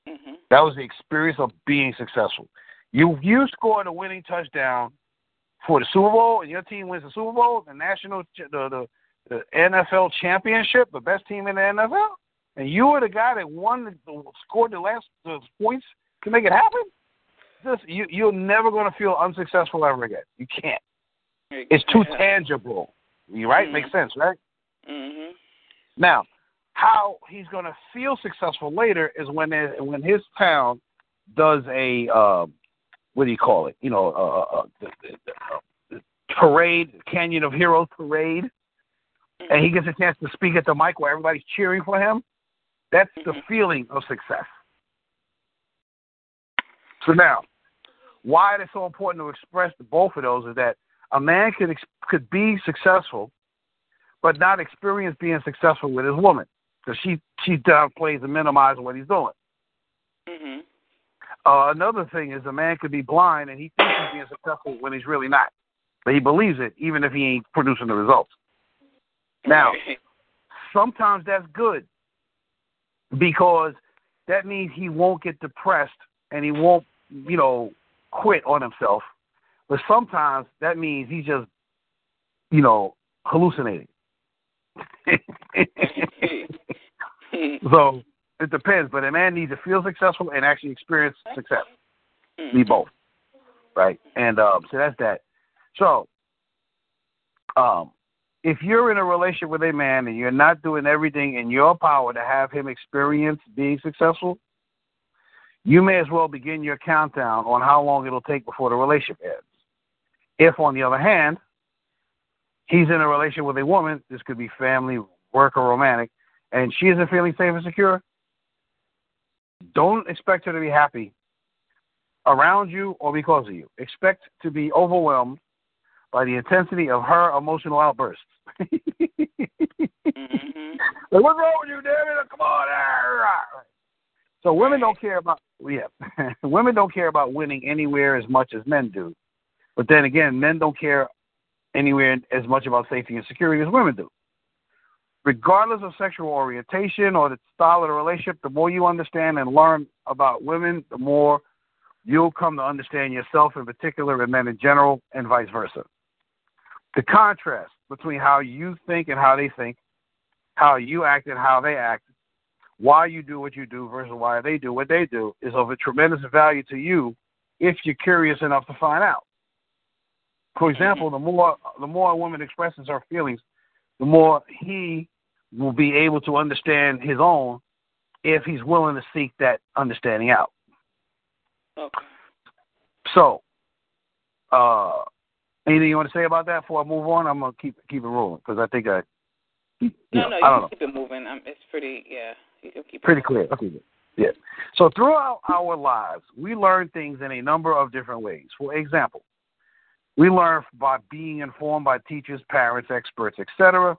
Mm-hmm. That was the experience of being successful. You you scored a winning touchdown for the Super Bowl, and your team wins the Super Bowl, the national, the the, the N F L championship, the best team in the N F L. And you were the guy that won, scored the last the points to make it happen. This, you, you're never going to feel unsuccessful ever again. You can't. It's too tangible. You right? Mm-hmm. Makes sense, right? Mm-hmm. Now, how he's going to feel successful later is when it, when his town does a uh, what do you call it? You know, uh, uh, parade, Canyon of Heroes parade, mm-hmm. and he gets a chance to speak at the mic where everybody's cheering for him. That's the feeling of success. So now, why it is so important to express both of those is that a man could could be successful, but not experience being successful with his woman, because she she downplays and minimizes what he's doing. Mm-hmm. Uh, another thing is a man could be blind and he thinks he's being successful when he's really not, but he believes it even if he ain't producing the results. Now, sometimes that's good, because that means he won't get depressed and he won't, you know, quit on himself. But sometimes that means he's just, you know, hallucinating. So it depends. But a man needs to feel successful and actually experience success. Need both, right? And um, so that's that. So um, if you're in a relationship with a man and you're not doing everything in your power to have him experience being successful, you may as well begin your countdown on how long it'll take before the relationship ends. If, on the other hand, he's in a relationship with a woman, this could be family, work, or romantic, and she isn't feeling safe and secure, don't expect her to be happy around you or because of you. Expect to be overwhelmed by the intensity of her emotional outbursts. Mm-hmm. Like, what's wrong with you, David? Come on. So women don't care about yeah, women don't care about winning anywhere as much as men do. But then again, men don't care anywhere as much about safety and security as women do. Regardless of sexual orientation or the style of the relationship, the more you understand and learn about women, the more you'll come to understand yourself in particular and men in general, and vice versa. The contrast between how you think and how they think, how you act and how they act, why you do what you do versus why they do what they do is of a tremendous value to you if you're curious enough to find out. For example, the more the more a woman expresses her feelings, the more he will be able to understand his own if he's willing to seek that understanding out. Okay. So, uh, anything you want to say about that before I move on? I'm going to keep keep it rolling because I think I... No, know, no, you can know. keep it moving. Um, it's pretty, yeah. You can keep pretty it clear. Okay. Yeah. So throughout our lives, we learn things in a number of different ways. For example, we learn by being informed by teachers, parents, experts, et cetera,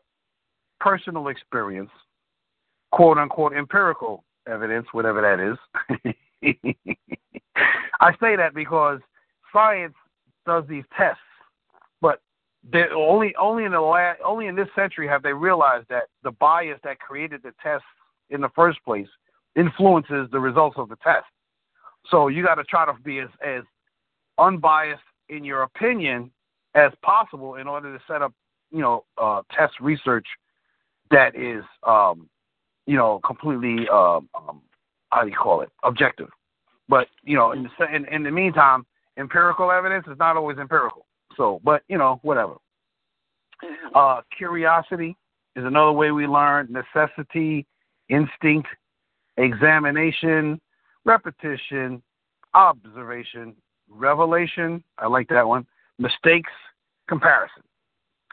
personal experience, quote-unquote empirical evidence, whatever that is. I say that because science does these tests, but only only in the la- only in this century have they realized that the bias that created the tests in the first place influences the results of the test. So you got to try to be as, as unbiased in your opinion as possible in order to set up, you know, uh, test research that is, um, you know, completely, um, um, how do you call it, objective. But, you know, in the, in, in the meantime, empirical evidence is not always empirical. So, but, you know, whatever. Uh, curiosity is another way we learn. Necessity, instinct, examination, repetition, observation, revelation, I like that one, mistakes, comparison.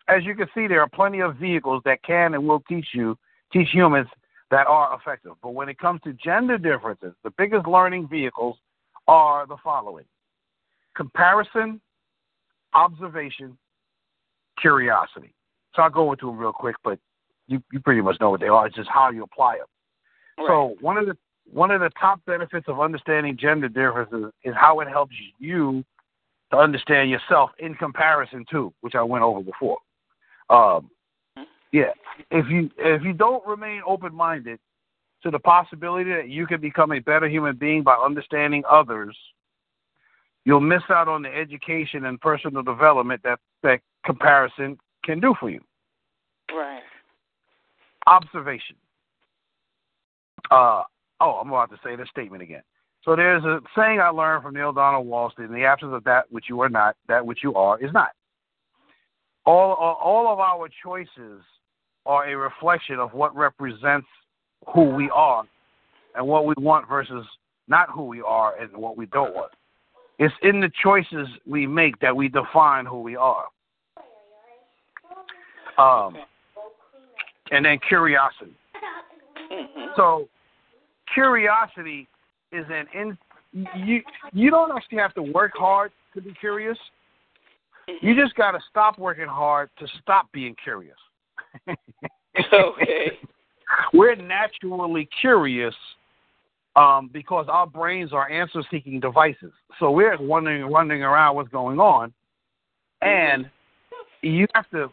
As you can see, there are plenty of vehicles that can and will teach you, teach humans that are effective. But when it comes to gender differences, the biggest learning vehicles are the following: comparison, observation, curiosity. So I'll go into them real quick, but you, you pretty much know what they are. It's just how you apply them. Right. So one of the One of the top benefits of understanding gender differences is how it helps you to understand yourself in comparison to, which I went over before. Um, yeah, if you if you don't remain open-minded to the possibility that you can become a better human being by understanding others, you'll miss out on the education and personal development that, that comparison can do for you. Right. Observation. Uh. Oh, I'm about to say this statement again. So there's a saying I learned from Neil Donald Walsh: in the absence of that which you are not, that which you are is not. All, all of our choices are a reflection of what represents who we are and what we want versus not who we are and what we don't want. It's in the choices we make that we define who we are. Um, and then curiosity. So curiosity is an in, you you don't actually have to work hard to be curious. You just got to stop working hard to stop being curious. Okay. We're naturally curious um, because our brains are answer-seeking devices. So we're wondering, wondering around what's going on, and you have to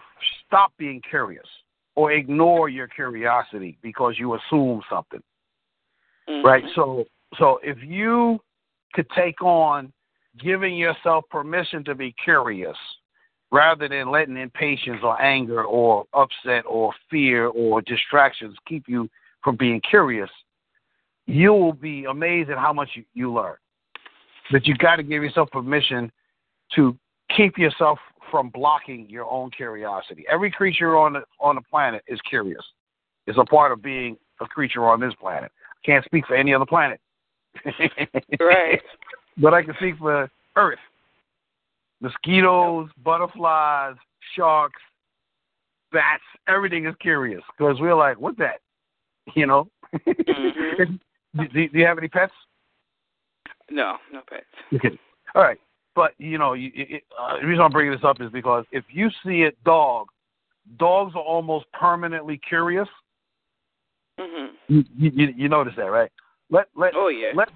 stop being curious or ignore your curiosity because you assume something. Mm-hmm. Right, so so if you could take on giving yourself permission to be curious rather than letting impatience or anger or upset or fear or distractions keep you from being curious, you will be amazed at how much you, you learn. But you got to give yourself permission to keep yourself from blocking your own curiosity. Every creature on the, on the planet is curious. It's a part of being a creature on this planet. I can't speak for any other planet. Right. But I can speak for Earth. Mosquitoes, butterflies, sharks, bats, everything is curious because we're like, what's that? You know? Mm-hmm. do, do you have any pets? No, no pets. Okay. All right. But, you know, you, it, uh, the reason I'm bringing this up is because if you see a dog, dogs are almost permanently curious. Mm-hmm. You, you, you notice that, right? Let let oh yeah let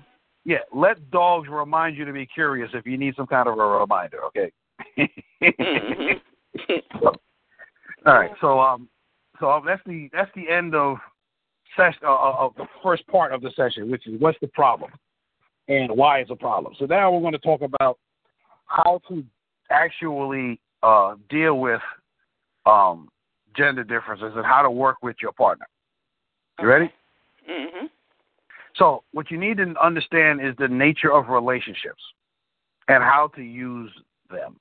yeah let dogs remind you to be curious if you need some kind of a reminder. Okay. Mm-hmm. So, all right. So um, so that's the that's the end of session uh, of the first part of the session, which is what's the problem and why it's a problem. So now we're going to talk about how to actually uh, deal with um, gender differences and how to work with your partner. You ready? Mm-hmm. So what you need to understand is the nature of relationships and how to use them.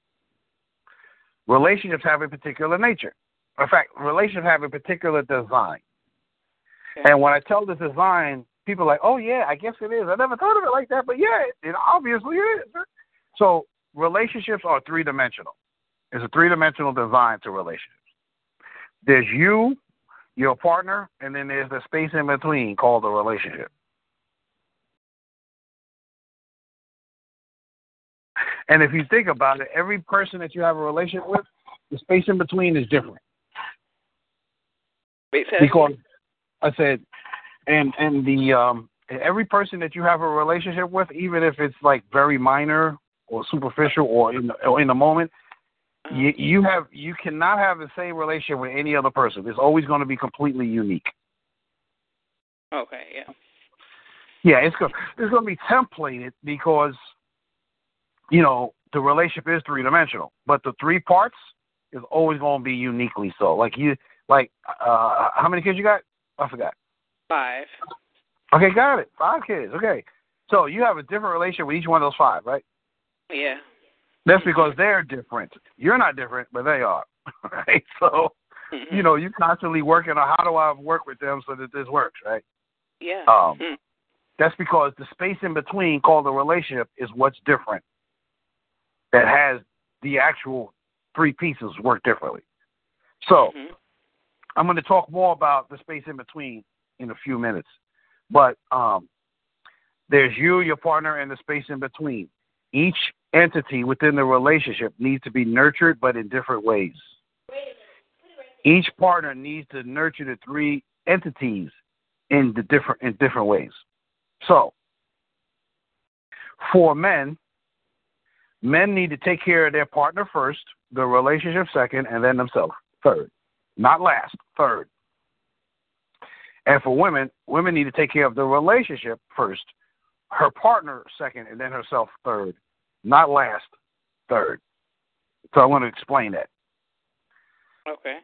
Relationships have a particular nature. In fact, relationships have a particular design. Okay. And when I tell the design, people are like, oh, yeah, I guess it is. I never thought of it like that, but, yeah, it obviously is. So relationships are three-dimensional. It's a three-dimensional design to relationships. There's you, your partner, and then there's the space in between called a relationship. And if you think about it, every person that you have a relationship with, the space in between is different. Wait, because I said, and and the um, every person that you have a relationship with, even if it's like very minor or superficial or in the, or in the moment. You, you have you cannot have the same relationship with any other person. It's always going to be completely unique. Okay, yeah. Yeah, it's going it's going to be templated because, you know, the relationship is three-dimensional, but the three parts is always going to be uniquely so. Like you, like uh, how many kids you got? I forgot. Five. Okay, got it. Five kids. Okay, so you have a different relationship with each one of those five, right? Yeah. That's because they're different. You're not different, but they are, right? So, mm-hmm. you know, you're constantly working on how do I work with them so that this works, right? Yeah. Um, mm-hmm. That's because the space in between called the relationship is what's different that has the actual three pieces work differently. So mm-hmm. I'm going to talk more about the space in between in a few minutes. But um, there's you, your partner, and the space in between. Each entity within the relationship needs to be nurtured, but in different ways. Each partner needs to nurture the three entities in the different in different ways. So, for men, men need to take care of their partner first, the relationship second, and then themselves third. Not last, third. And for women, women need to take care of the relationship first, her partner second, and then herself third. Not last, third. So I want to explain that. Okay.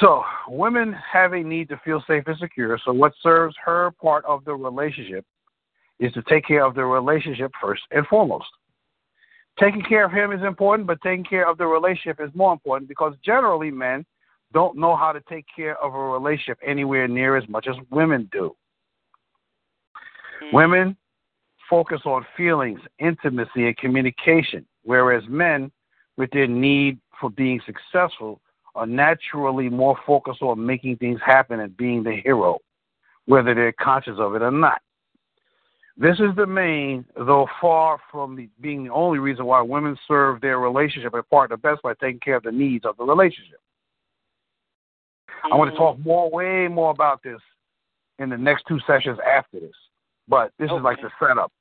So women have a need to feel safe and secure. So what serves her part of the relationship is to take care of the relationship first and foremost. Taking care of him is important, but taking care of the relationship is more important because generally men don't know how to take care of a relationship anywhere near as much as women do. Mm. Women focus on feelings, intimacy, and communication, whereas men, with their need for being successful, are naturally more focused on making things happen and being the hero, whether they're conscious of it or not. This is the main, though far from the, being the only reason why women serve their relationship and partner best by taking care of the needs of the relationship. Mm-hmm. I want to talk more, way more about this in the next two sessions after this, but this okay. is like the setup.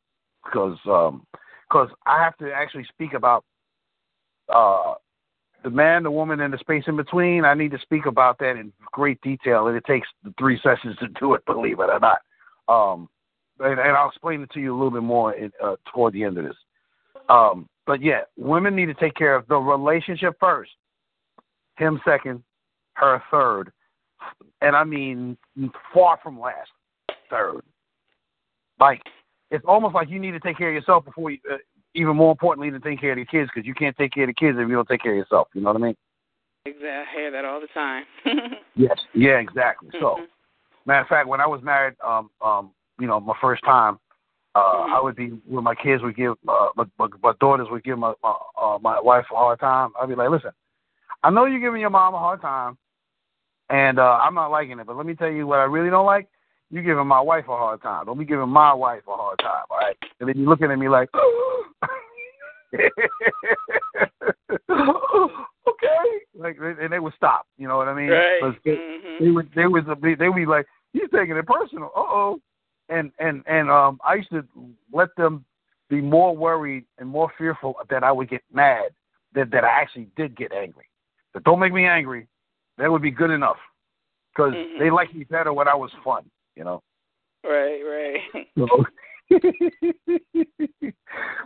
Because um, cause I have to actually speak about uh, the man, the woman, and the space in between. I need to speak about that in great detail, and it takes the three sessions to do it, believe it or not. Um, and, and I'll explain it to you a little bit more in, uh, toward the end of this. Um, but, yeah, women need to take care of the relationship first, him second, her third, and I mean far from last, third. Like, it's almost like you need to take care of yourself before you, uh, even more importantly, to take care of the kids, because you can't take care of the kids if you don't take care of yourself. You know what I mean? Exactly. I hear that all the time. Yes. Yeah, exactly. Mm-hmm. So, matter of fact, when I was married, um, um, you know, my first time, uh, mm-hmm. I would be when my kids would give, uh, my, my, my daughters would give my my, uh, my wife a hard time. I'd be like, listen, I know you're giving your mom a hard time, and uh, I'm not liking it, but let me tell you what I really don't like. You're giving my wife a hard time. Don't be giving my wife a hard time, all right? And then you're looking at me like, okay. Like, and they would stop, you know what I mean? Right. It, mm-hmm. they, would, they, was a, they would be like, he's taking it personal, uh-oh. And, and, and um, I used to let them be more worried and more fearful that I would get mad, that, that I actually did get angry. But don't make me angry. That would be good enough, because mm-hmm. they liked me better when I was fun. You know, right, right. So,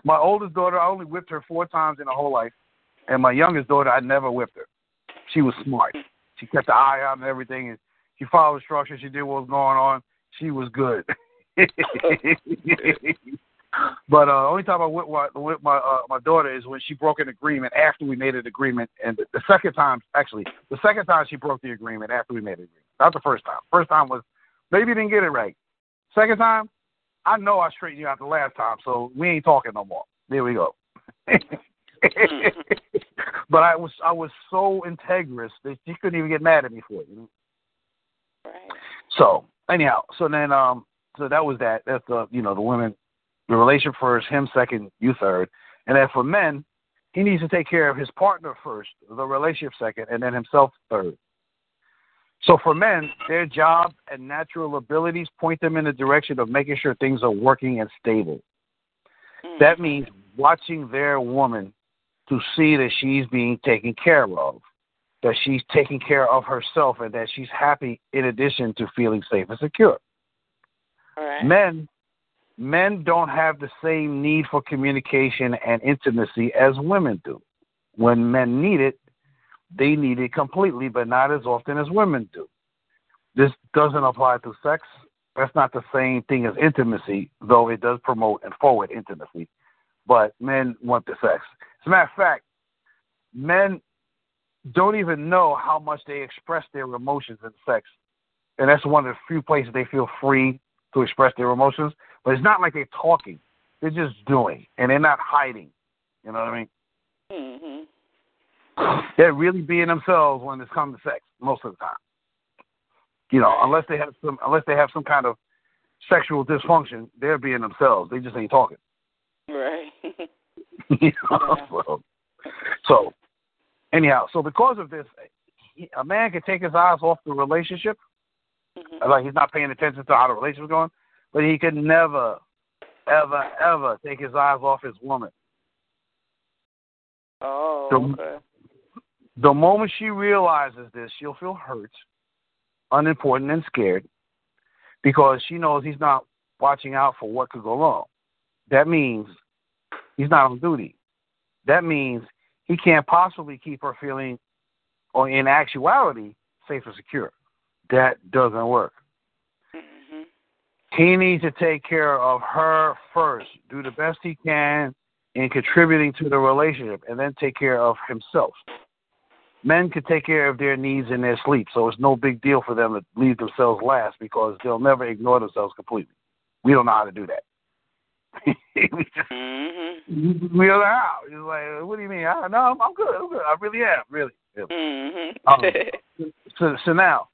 my oldest daughter, I only whipped her four times in her whole life, and my youngest daughter, I never whipped her. She was smart. She kept an eye out and everything, and she followed instructions. She did what was going on. She was good. But uh, only time I whipped my whipped my, uh, my daughter is when she broke an agreement after we made an agreement, and the, the second time, actually, the second time she broke the agreement after we made an agreement. Not the first time. First time was. Maybe you didn't get it right. Second time, I know I straightened you out the last time, so we ain't talking no more. There we go. But I was I was so integrous that she couldn't even get mad at me for it. You know? Right. So anyhow, so then um, so that was that. That's the you know the women, the relationship first, him second, you third, and then for men, he needs to take care of his partner first, the relationship second, and then himself third. So for men, their job and natural abilities point them in the direction of making sure things are working and stable. Mm. That means watching their woman to see that she's being taken care of, that she's taking care of herself, and that she's happy in addition to feeling safe and secure. All right. Men, men don't have the same need for communication and intimacy as women do. When men need it, they need it completely, but not as often as women do. This doesn't apply to sex. That's not the same thing as intimacy, though it does promote and forward intimacy. But men want the sex. As a matter of fact, men don't even know how much they express their emotions in sex. And that's one of the few places they feel free to express their emotions. But it's not like they're talking. They're just doing, and they're not hiding. You know what I mean? Mm-hmm. They're really being themselves when it's come to sex most of the time, you know. Unless they have some, unless they have some kind of sexual dysfunction, they're being themselves. They just ain't talking. Right. You know? Yeah. so, so, anyhow, so because of this, he, a man can take his eyes off the relationship, mm-hmm. like he's not paying attention to how the relationship's going, but he can never, ever, ever take his eyes off his woman. Oh. The, okay. The moment she realizes this, she'll feel hurt, unimportant, and scared because she knows he's not watching out for what could go wrong. That means he's not on duty. That means he can't possibly keep her feeling, or in actuality, safe and secure. That doesn't work. Mm-hmm. He needs to take care of her first, do the best he can in contributing to the relationship, and then take care of himself. Men can take care of their needs in their sleep, so it's no big deal for them to leave themselves last because they'll never ignore themselves completely. We don't know how to do that. we, just, mm-hmm. we don't know how. It's like, what do you mean? I, no, I'm good. I'm good. I really am, really. really. Mm-hmm. um, so, so now,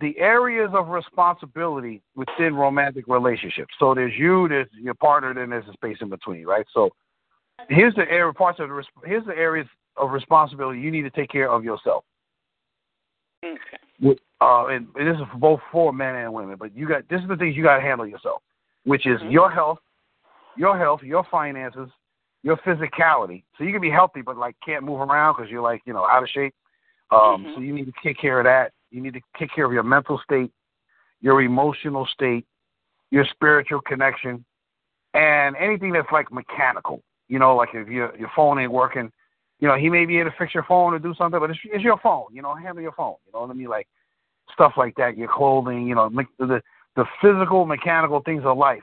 the areas of responsibility within romantic relationships. So there's you, there's your partner, then there's a space in between, right? So here's the area parts of the here's the areas. of responsibility you need to take care of yourself. Okay. Uh, and, and this is for both for men and women, but you got this is the things you got to handle yourself, which is mm-hmm. your health, your health, your finances, your physicality. So you can be healthy, but like can't move around because you're like you know out of shape. Um, mm-hmm. So you need to take care of that. You need to take care of your mental state, your emotional state, your spiritual connection, and anything that's like mechanical. You know, like if your your phone ain't working. You know, he may be able to fix your phone or do something, but it's, it's your phone. You know, handle your phone. You know what I mean? Like, stuff like that, your clothing, you know, the the physical, mechanical things of life.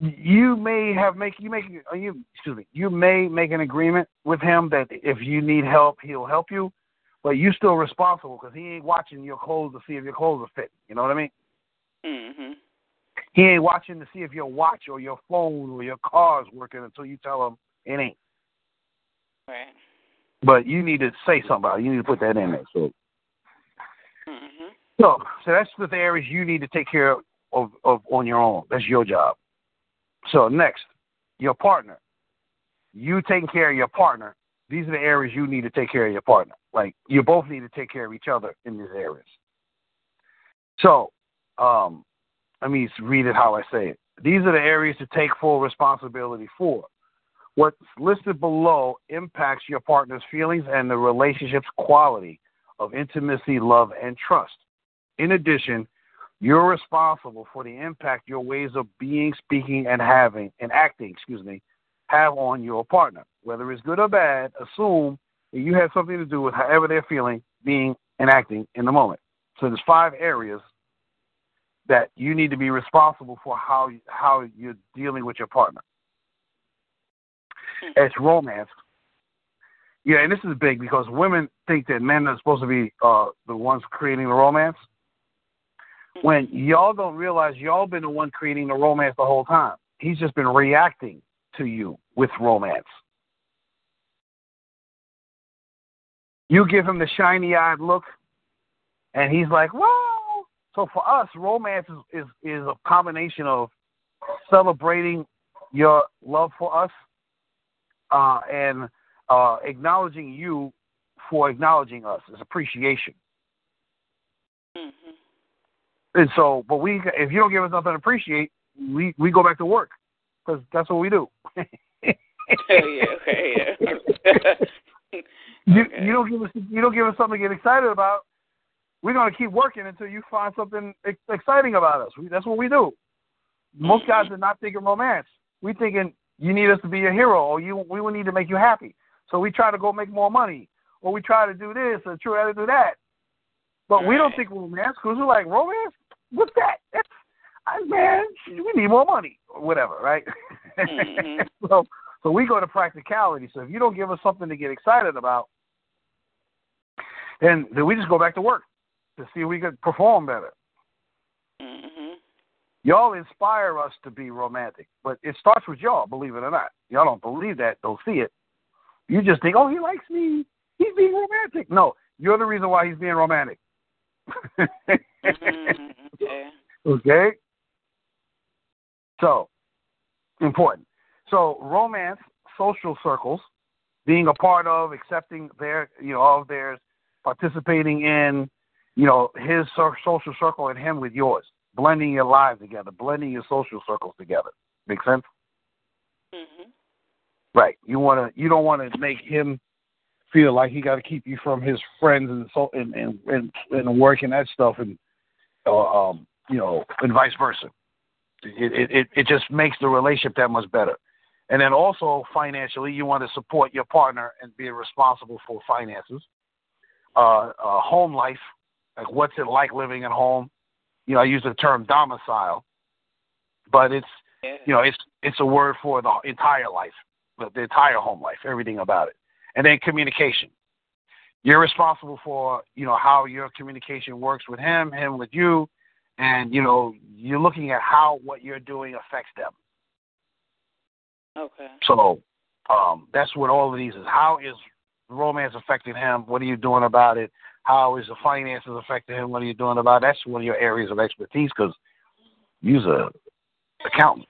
you may have make you make you excuse me you may make an agreement with him that if you need help, he'll help you, but you're still responsible because he ain't watching your clothes to see if your clothes are fit. You know what I mean? Mm-hmm. He ain't watching to see if your watch or your phone or your car's working until you tell him it ain't. Right. But you need to say something about it. You need to put that in there. So, mm-hmm. so, so that's the areas you need to take care of, of, of on your own. That's your job. So next, your partner. You taking care of your partner. These are the areas you need to take care of your partner. Like, you both need to take care of each other in these areas. So, um, let me read it how I say it. These are the areas to take full responsibility for. What's listed below impacts your partner's feelings and the relationship's quality of intimacy, love, and trust. In addition, you're responsible for the impact your ways of being, speaking, and having and acting, excuse me, have on your partner. Whether it's good or bad, assume that you have something to do with however they're feeling, being, and acting in the moment. So there's five areas that you need to be responsible for how how you're dealing with your partner. It's romance. Yeah, and this is big because women think that men are supposed to be uh, the ones creating the romance. When y'all don't realize y'all been the one creating the romance the whole time. He's just been reacting to you with romance. You give him the shiny-eyed look, and he's like, "Whoa!" So for us, romance is, is, is a combination of celebrating your love for us, Uh, and uh, acknowledging you for acknowledging us is appreciation. Mm-hmm. And so, but we, if you don't give us nothing to appreciate, we, we go back to work because that's what we do. Hell yeah, hell yeah. you, okay. you, don't give us, you don't give us something to get excited about, we're going to keep working until you find something ex- exciting about us. We, that's what we do. Most mm-hmm. guys are not thinking romance. We're thinking, you need us to be a hero, or you, we will need to make you happy. So we try to go make more money, or we try to do this, or try to do that. But right. we don't think romance, because we're like, romance? What's that? That's, I, man, we need more money, or whatever, right? Mm-hmm. so, so we go to practicality. So if you don't give us something to get excited about, then, then we just go back to work to see if we could perform better. Mm-hmm. Y'all inspire us to be romantic, but it starts with y'all, believe it or not. Y'all don't believe that, don't see it. You just think, oh, he likes me. He's being romantic. No, you're the reason why he's being romantic. mm-hmm. Okay. Okay? So, important. So, romance, social circles, being a part of, accepting their, you know, all of theirs, participating in, you know, his social circle and him with yours. Blending your lives together, blending your social circles together. Make sense? Mm-hmm. Right. You wanna, you don't want to make him feel like he got to keep you from his friends and so and and and, and work and that stuff, and uh, um, you know, and vice versa. It, it it just makes the relationship that much better. And then also financially, you want to support your partner and be responsible for finances. Uh, uh, home life, like what's it like living at home? You know, I use the term domicile, but it's, you know, it's it's a word for the entire life, the entire home life, everything about it. And then communication. You're responsible for, you know, how your communication works with him, him with you, and, you know, you're looking at how what you're doing affects them. Okay. So um, that's what all of these is. How is romance affecting him? What are you doing about it? How is the finances affecting him? What are you doing about it? That's one of your areas of expertise because you're an accountant.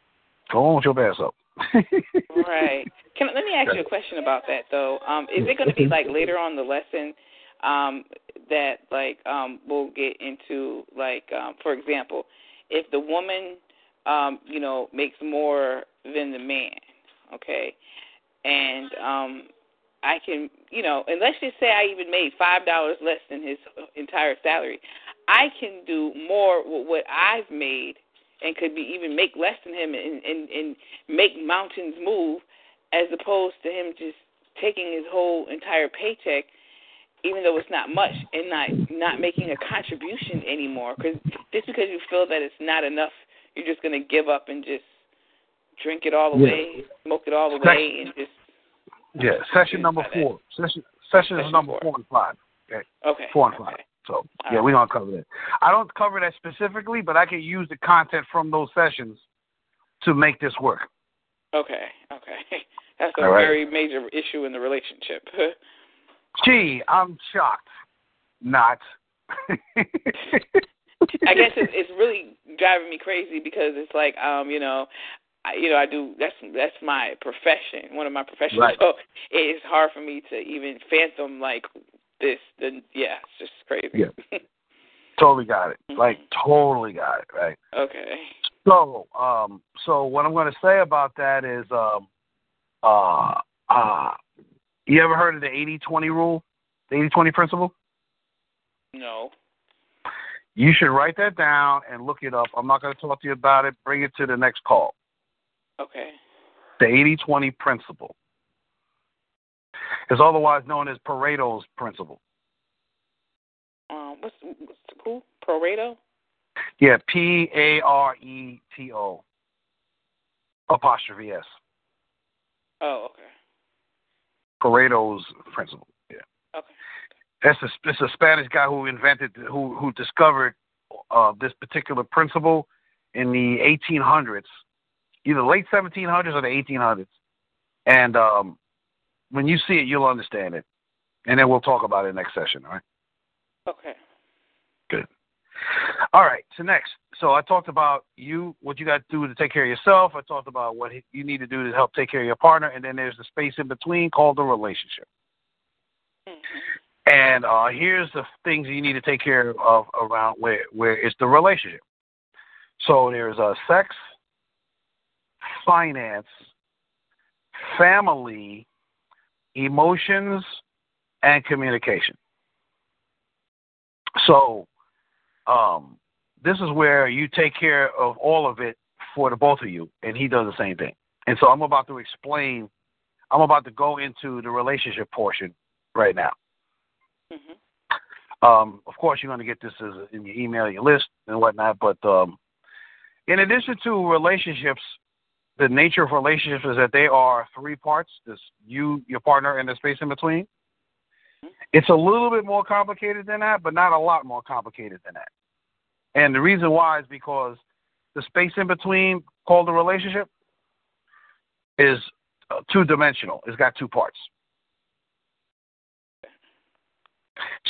Go on with your bad self. Right. Can, let me ask you a question about that, though. Um, is it going to be, like, later on the lesson um, that, like, um, we'll get into, like, um, for example, if the woman, um, you know, makes more than the man, okay, and um I can, you know, and let's just say I even made five dollars less than his entire salary. I can do more with what I've made and could be even make less than him and, and, and make mountains move as opposed to him just taking his whole entire paycheck, even though it's not much, and not, not making a contribution anymore. Cause just because you feel that it's not enough, you're just going to give up and just drink it all away, yeah. smoke it all away, and just... Yeah, session number four. Session, session session is number four, four and five. Okay. okay. Four and five. Okay. So, yeah, right. We're going to cover that. I don't cover that specifically, but I can use the content from those sessions to make this work. Okay, okay. That's a right. very major issue in the relationship. Gee, I'm shocked. Not. I guess it's, it's really driving me crazy because it's like, um, you know, I, you know, I do. That's that's my profession. One of my professions. Right. So it's hard for me to even fathom like this. The, yeah, it's just crazy. Yeah. Totally got it. Mm-hmm. Like totally got it. Right. Okay. So, um, so what I'm going to say about that is, um, uh, uh, you ever heard of the eighty twenty rule, the eighty twenty principle? No. You should write that down and look it up. I'm not going to talk to you about it. Bring it to the next call. Okay. The eighty twenty principle. It's otherwise known as Pareto's principle. Um, what's what's cool? Pareto? Yeah, P A R E T O apostrophe S. Oh, okay. Pareto's principle. Yeah. Okay. That's a, it's a Spanish guy who invented, who who discovered uh, this particular principle in the eighteen hundreds, either late seventeen hundreds or the eighteen hundreds. And um, when you see it, you'll understand it. And then we'll talk about it next session, all right? Okay. Good. All right, so next. So I talked about you, what you got to do to take care of yourself. I talked about what you need to do to help take care of your partner. And then there's the space in between called the relationship. Mm-hmm. And uh, here's the things you need to take care of around where, where it's the relationship. So there's uh, sex, finance, family, emotions, and communication. So... Um, this is where you take care of all of it for the both of you, and he does the same thing. And so I'm about to explain, I'm about to go into the relationship portion right now. Mm-hmm. Um, of course, you're going to get this as in your email, your list, and whatnot, but um, in addition to relationships, the nature of relationships is that they are three parts, this you, your partner, and the space in between. It's a little bit more complicated than that, but not a lot more complicated than that. And the reason why is because the space in between, called the relationship, is two-dimensional. It's got two parts.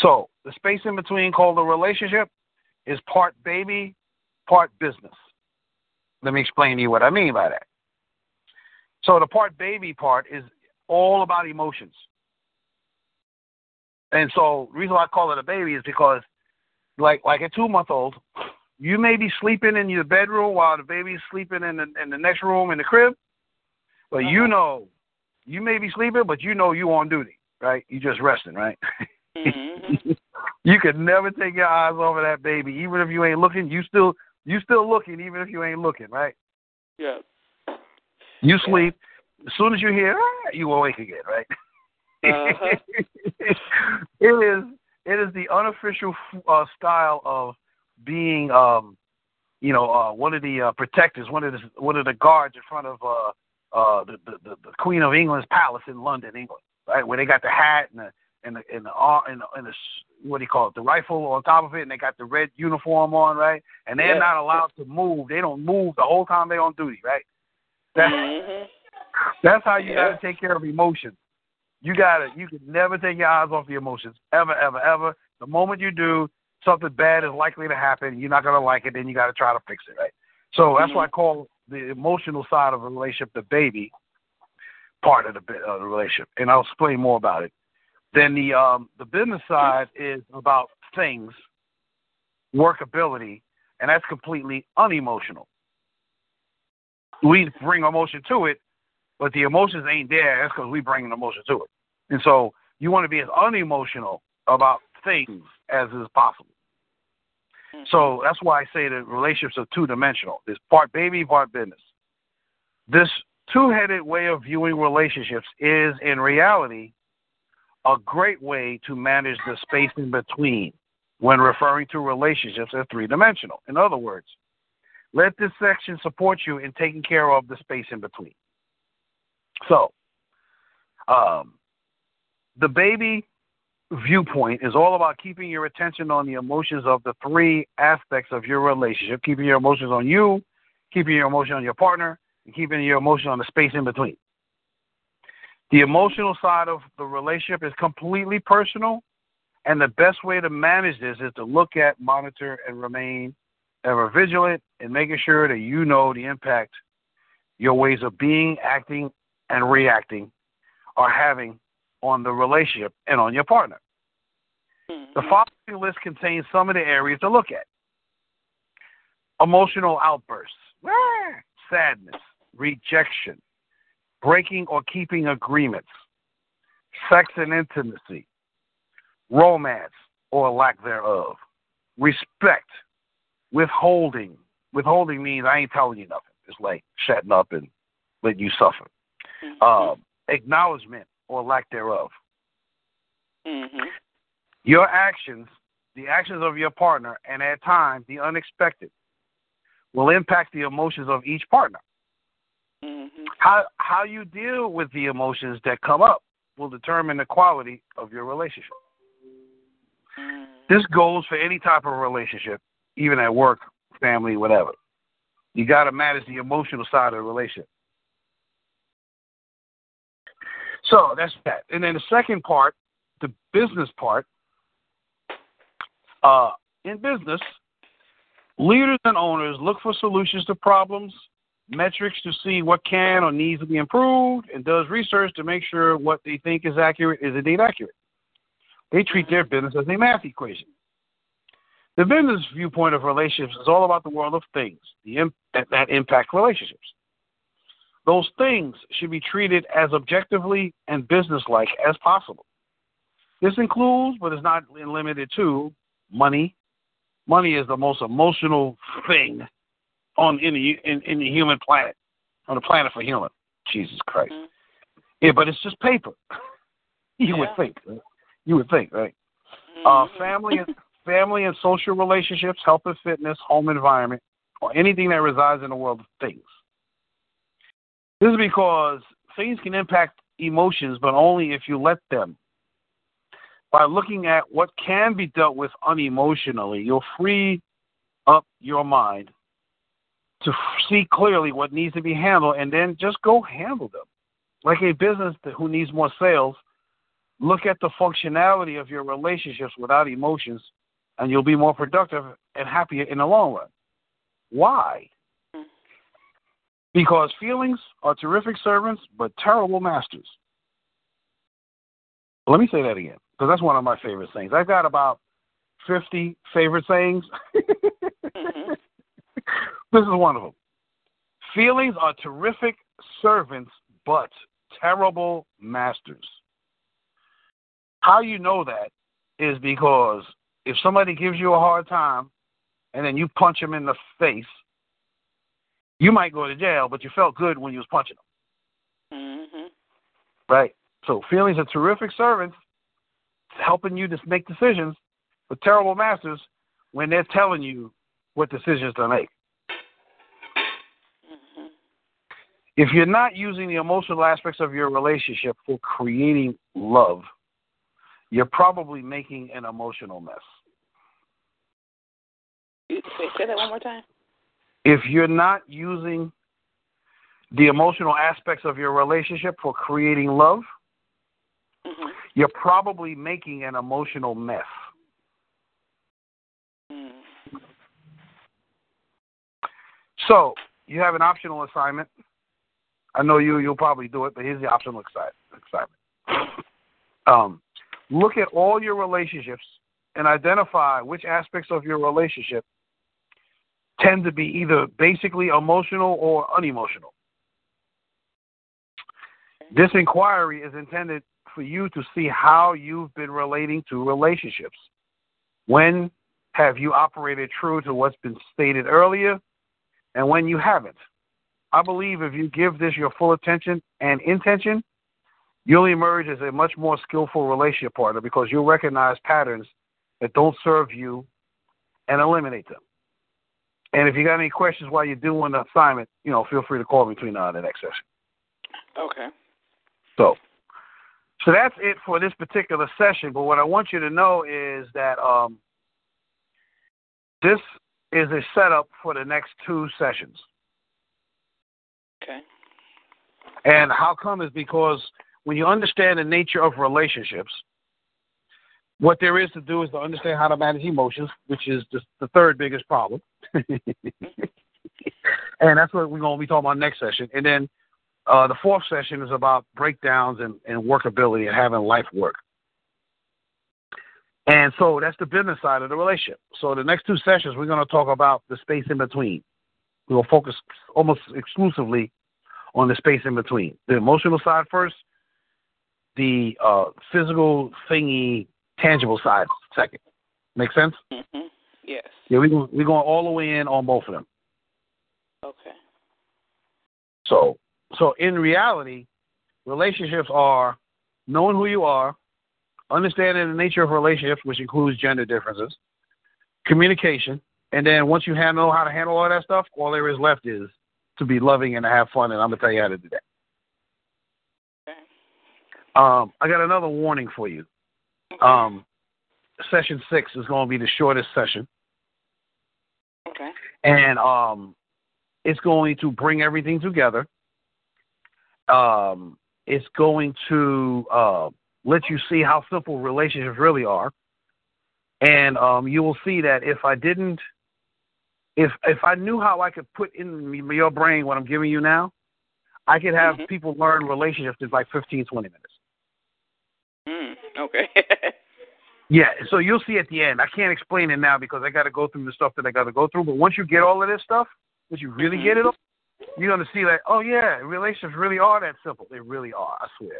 So the space in between, called the relationship, is part baby, part business. Let me explain to you what I mean by that. So the part baby part is all about emotions. And so the reason why I call it a baby is because, like like a two-month-old, you may be sleeping in your bedroom while the baby's sleeping in the, in the next room in the crib. But uh-huh. you know, you may be sleeping, but you know you're on duty, right? You're just resting, right? Mm-hmm. You can never take your eyes off of that baby. Even if you ain't looking, you still you still looking even if you ain't looking, right? Yeah. You sleep. Yeah. As soon as you hear, ah, you awake again, right? Uh-huh. it is it is the unofficial uh, style of being, um, you know, uh, one of the uh, protectors, one of the one of the guards in front of uh, uh, the, the the Queen of England's palace in London, England, right? Where they got the hat and the and the and the, and the, and the what do you call it? The rifle on top of it, and they got the red uniform on, right? And they're yeah. not allowed to move. They don't move the whole time they're on duty, right? That's mm-hmm. that's how you yeah. got to take care of emotions. You gotta. You can never take your eyes off the emotions, ever, ever, ever. The moment you do, something bad is likely to happen. You're not gonna like it, then you gotta try to fix it, right? So that's mm-hmm. why I call the emotional side of a relationship the baby part of the, of the relationship, and I'll explain more about it. Then the um, the business side is about things, workability, and that's completely unemotional. We bring emotion to it. But the emotions ain't there. That's because we bring an emotion to it. And so you want to be as unemotional about things as is possible. Mm-hmm. So that's why I say that relationships are two-dimensional. It's part baby, part business. This two-headed way of viewing relationships is, in reality, a great way to manage the space in between when referring to relationships as three-dimensional. In other words, Let this section support you in taking care of the space in between. So, um, the baby viewpoint is all about keeping your attention on the emotions of the three aspects of your relationship, keeping your emotions on you, keeping your emotion on your partner, and keeping your emotion on the space in between. The emotional side of the relationship is completely personal, and the best way to manage this is to look at, monitor, and remain ever vigilant in making sure that you know the impact your ways of being, acting, and reacting are having on the relationship and on your partner. Mm-hmm. The following list contains some of the areas to look at. Emotional outbursts, sadness, rejection, breaking or keeping agreements, sex and intimacy, romance or lack thereof, respect, withholding. Withholding means I ain't telling you nothing. It's like shutting up and letting you suffer. Mm-hmm. Um, acknowledgement or lack thereof. Mm-hmm. Your actions, the actions of your partner, and at times the unexpected, will impact the emotions of each partner. Mm-hmm. How how you deal with the emotions that come up will determine the quality of your relationship. Mm-hmm. This goes for any type of relationship, even at work, family, whatever. You got to manage the emotional side of the relationship. So that's that. And then the second part, the business part, uh, in business, leaders and owners look for solutions to problems, metrics to see what can or needs to be improved, and does research to make sure what they think is accurate is indeed accurate. They treat their business as a math equation. The business viewpoint of relationships is all about the world of things the imp- that impact relationships. Those things should be treated as objectively and businesslike as possible. This includes, but is not limited to, money. Money is the most emotional thing on in the, in, in the human planet, on the planet for human. Jesus Christ. Mm-hmm. Yeah, but it's just paper. You yeah. would think. You would think, right? Mm-hmm. Uh, family, and, family and social relationships, health and fitness, home environment, or anything that resides in the world of things. This is because things can impact emotions, but only if you let them. By looking at what can be dealt with unemotionally, you'll free up your mind to see clearly what needs to be handled and then just go handle them. Like a business that, who needs more sales, look at the functionality of your relationships without emotions, and you'll be more productive and happier in the long run. Why? Because feelings are terrific servants, but terrible masters. Let me say that again, because that's one of my favorite sayings. I've got about fifty favorite sayings. Mm-hmm. This is one of them. Feelings are terrific servants, but terrible masters. How you know that is because if somebody gives you a hard time and then you punch them in the face, you might go to jail, but you felt good when you was punching them. Mm-hmm. Right? So feelings are terrific servants helping you to make decisions, but terrible masters when they're telling you what decisions to make. Mm-hmm. If you're not using the emotional aspects of your relationship for creating love, you're probably making an emotional mess. Wait, say that one more time. If you're not using the emotional aspects of your relationship for creating love, mm-hmm. you're probably making an emotional mess. Mm. So you have an optional assignment. I know you, you'll probably do it, but here's the optional assignment. Um, look at all your relationships and identify which aspects of your relationship tend to be either basically emotional or unemotional. This inquiry is intended for you to see how you've been relating to relationships. When have you operated true to what's been stated earlier, and when you haven't? I believe if you give this your full attention and intention, you'll emerge as a much more skillful relationship partner because you'll recognize patterns that don't serve you and eliminate them. And if you got any questions while you're doing the assignment, you know, feel free to call between now and the next session. Okay. So, so that's it for this particular session. But what I want you to know is that um, this is a setup for the next two sessions. Okay. And how come is because when you understand the nature of relationships, what there is to do is to understand how to manage emotions, which is the, the third biggest problem. And that's what we're going to be talking about next session. And then uh, the fourth session is about breakdowns and, and workability and having life work. And so that's the business side of the relationship. So the next two sessions, we're going to talk about the space in between. We will focus almost exclusively on the space in between. The emotional side first, the uh, physical thingy, tangible side second. Make sense? Mm-hmm. Yes. Yeah, we, we're going all the way in on both of them. Okay. So, so in reality, relationships are knowing who you are, understanding the nature of relationships, which includes gender differences, communication, and then once you know how to handle all that stuff, all there is left is to be loving and to have fun, and I'm going to tell you how to do that. Okay. Um, I got another warning for you. Okay. Um, session six is going to be the shortest session. Okay. And um, it's going to bring everything together. Um, it's going to uh, let you see how simple relationships really are. And um, you will see that if I didn't, if if I knew how I could put in your brain what I'm giving you now, I could have mm-hmm. people learn relationships in like fifteen, twenty minutes. Mm, okay. Yeah, so you'll see at the end. I can't explain it now because I got to go through the stuff that I got to go through. But once you get all of this stuff, once you really mm-hmm. get it all, you're going to see that, oh, yeah, relationships really are that simple. They really are, I swear,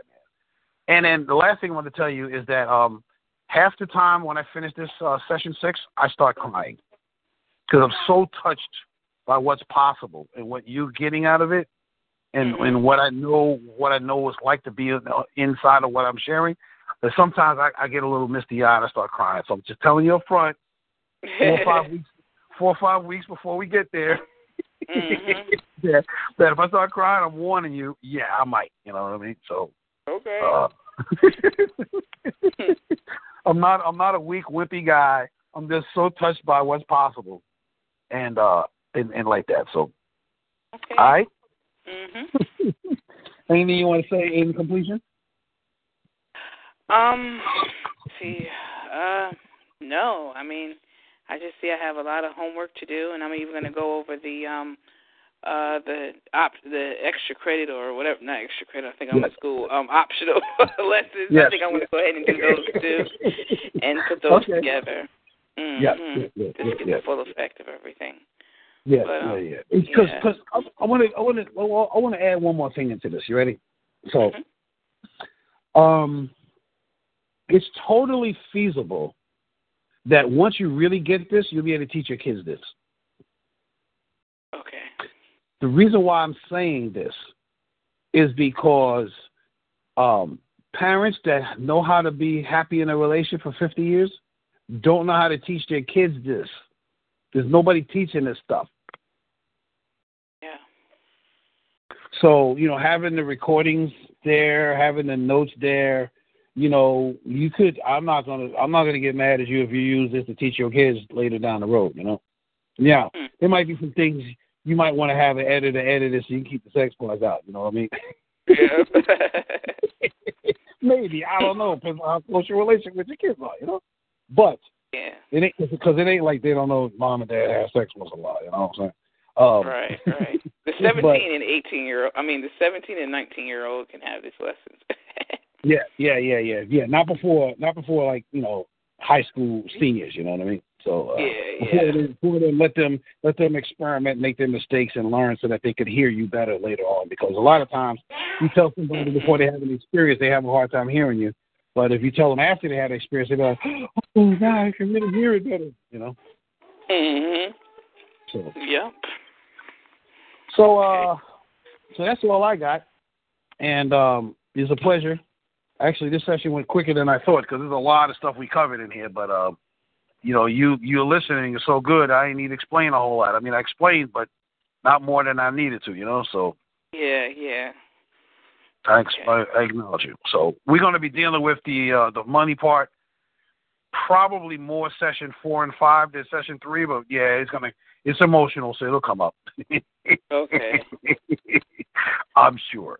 man. And then the last thing I want to tell you is that um, half the time when I finish this uh, session six, I start crying because I'm so touched by what's possible and what you're getting out of it, and, mm-hmm. and what I know, what I know it's like to be inside of what I'm sharing. But sometimes I, I get a little misty-eyed. I start crying. So I'm just telling you up front, four or five weeks, four or five weeks before we get there, mm-hmm. that, that if I start crying, I'm warning you. Yeah, I might. You know what I mean? So okay. Uh, I'm not. I'm not a weak, wimpy guy. I'm just so touched by what's possible, and uh, and, and like that. So, okay. All right. Mhm. Anything you want to say in completion? Um, let's see, uh, no. I mean, I just see I have a lot of homework to do, and I'm even going to go over the um, uh, the op- the extra credit or whatever. Not extra credit. I think I'm yes. in school. Um, optional lessons. Yes. I think I'm going to go ahead and do those too, and put those okay. together. Mm-hmm. Yeah, yeah, yeah, just yeah, get yeah. the full effect of everything. Yeah, but, um, yeah, yeah. Because because yeah. I want to I want to I want to add one more thing into this. You ready? So, mm-hmm. um. It's totally feasible that once you really get this, you'll be able to teach your kids this. Okay. The reason why I'm saying this is because um, parents that know how to be happy in a relationship for fifty years don't know how to teach their kids this. There's nobody teaching this stuff. Yeah. So, you know, having the recordings there, having the notes there, you know, you could. I'm not gonna. I'm not gonna get mad at you if you use this to teach your kids later down the road. You know. Yeah, mm. there might be some things you might want to have an editor edit it so you can keep the sex parts out. You know what I mean? Yeah. Maybe I don't know. Depends on how close your relationship with your kids are. You know. But yeah, it ain't because it ain't like they don't know mom and dad have sex once in a while. You know what I'm saying? Um, right, right. The seventeen but, and eighteen year old. I mean, the seventeen and nineteen year old can have these lessons. Yeah, yeah, yeah, yeah, yeah. Not before, not before, like, you know, high school seniors. You know what I mean? So uh, yeah, yeah. Before they, before they let them let them experiment, make their mistakes, and learn so that they could hear you better later on. Because a lot of times, you tell somebody before they have an experience, they have a hard time hearing you. But if you tell them after they have an experience, they be like, "Oh God, I can really hear it better." You know. Mhm. So. Yep. So uh, so that's all I got, and um, it's a pleasure. Actually, this session went quicker than I thought because there's a lot of stuff we covered in here, but uh, you know, you, you're listening is so good, I ain't need to explain a whole lot. I mean, I explained, but not more than I needed to, you know, so. Yeah, yeah. Thanks. Okay. I, I acknowledge you. So we're going to be dealing with the uh, the money part, probably more session four and five than session three, but yeah, it's going to, it's emotional, so it'll come up. Okay. I'm sure.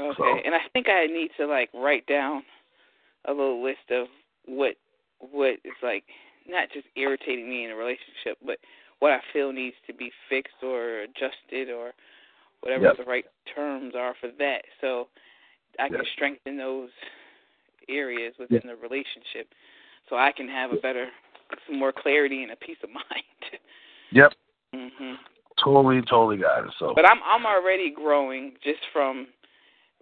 Okay, so. And I think I need to, like, write down a little list of what what is, like, not just irritating me in a relationship, but what I feel needs to be fixed or adjusted or whatever yep. the right terms are for that. So I can yep. strengthen those areas within yep. the relationship so I can have a better, some more clarity and a peace of mind. Yep. Mm-hmm. Totally, totally got it. So. But I'm I'm already growing just from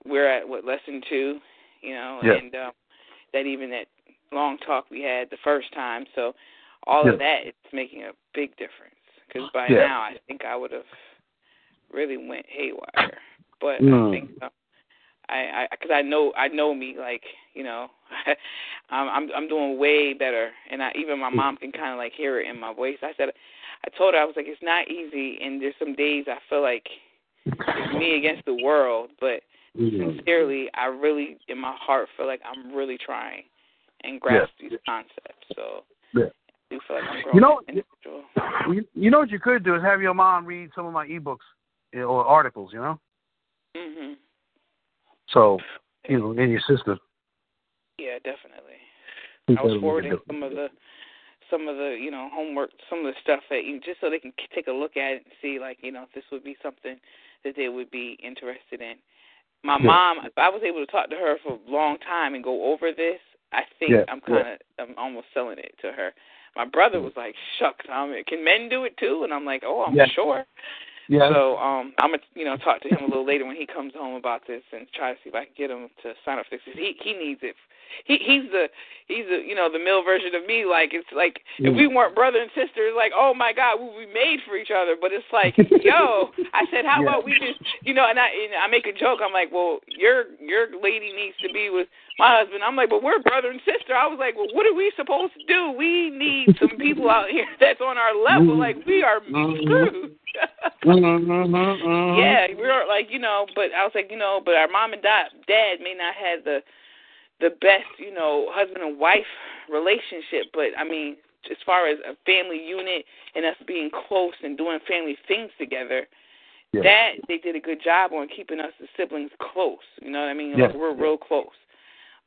we're at, what, lesson two, you know, yeah. and um, that even that long talk we had the first time. So all yeah. of that, it's making a big difference because by yeah. now I think I would have really went haywire. But mm. I think um, I because I, I know I know me, like, you know, I'm, I'm I'm doing way better, and I, even my mom can kind of like hear it in my voice. I said, I told her, I was like, it's not easy, and there's some days I feel like it's me against the world, but sincerely, I really, in my heart, feel like I'm really trying and grasp yeah. these concepts. So yeah. I do feel like I'm growing. You know, individual. You know what you could do is have your mom read some of my ebooks or articles. You know. Mhm. So you know, and your sister. Yeah, definitely. I was forwarding some of the, some of the you know homework, some of the stuff that you just so they can take a look at it and see like you know if this would be something that they would be interested in. My yeah. mom, I was able to talk to her for a long time and go over this. I think yeah. I'm kind of, yeah. I'm almost selling it to her. My brother was like, shucks, I'm, can men do it too? And I'm like, oh, I'm yeah. sure. Yeah. So um, I'm going to, you know, talk to him a little later when he comes home about this and try to see if I can get him to sign up for this. He, he needs it. He, he's the, he's the, you know, the male version of me. Like, it's like, mm. if we weren't brother and sister, it's like, oh my God, we we made for each other. But it's like, yo, I said, how yeah. about we just, you know, and I, and I make a joke. I'm like, well, your, your lady needs to be with my husband. I'm like, but we're brother and sister. I was like, well, what are we supposed to do? We need some people out here that's on our level. Like, we are screwed. Yeah, we are like, you know, but I was like, you know, but our mom and dad, dad may not have the the best, you know, husband and wife relationship, but I mean, as far as a family unit and us being close and doing family things together, yeah. that they did a good job on keeping us the siblings close. You know what I mean? Like, yeah. we're real close.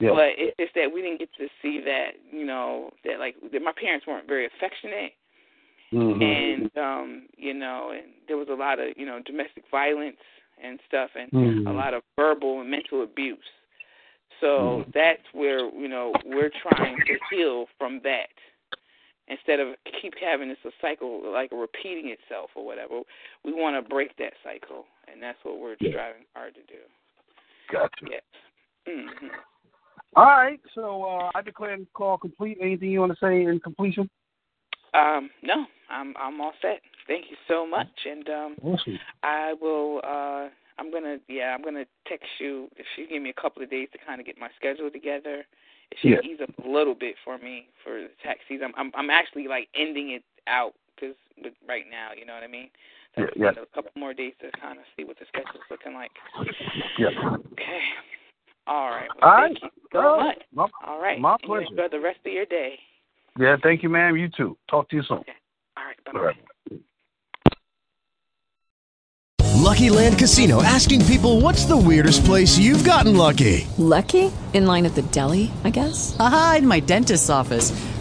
Yeah. But it's just that we didn't get to see that, you know, that like that my parents weren't very affectionate. Mm-hmm. And, um, you know, and there was a lot of, you know, domestic violence and stuff and mm-hmm. a lot of verbal and mental abuse. So mm-hmm. that's where, you know, we're trying to heal from that instead of keep having this a cycle, like repeating itself or whatever. We want to break that cycle, and that's what we're yeah. striving hard to do. Gotcha. Yes. Mm-hmm. All right. So uh, I declare the call complete. Anything you want to say in completion? Um, no, I'm I'm all set. Thank you so much, and um, awesome. I will. Uh, I'm gonna yeah, I'm gonna text you if you give me a couple of days to kind of get my schedule together. If you yeah. ease up a little bit for me for the tax season, I'm I'm, I'm actually like ending it out because right now, you know what I mean. So yeah, yeah. a couple more days to kind of see what the schedule's looking like. Yeah. Okay. All right. Well, all thank right. you so all much. My, all right. My pleasure. You enjoy the rest of your day. Yeah, thank you, ma'am. You too. Talk to you soon. Okay. All right, bye-bye. All right. Lucky Land Casino, asking people, what's the weirdest place you've gotten lucky? Lucky? In line at the deli, I guess? Aha, in my dentist's office.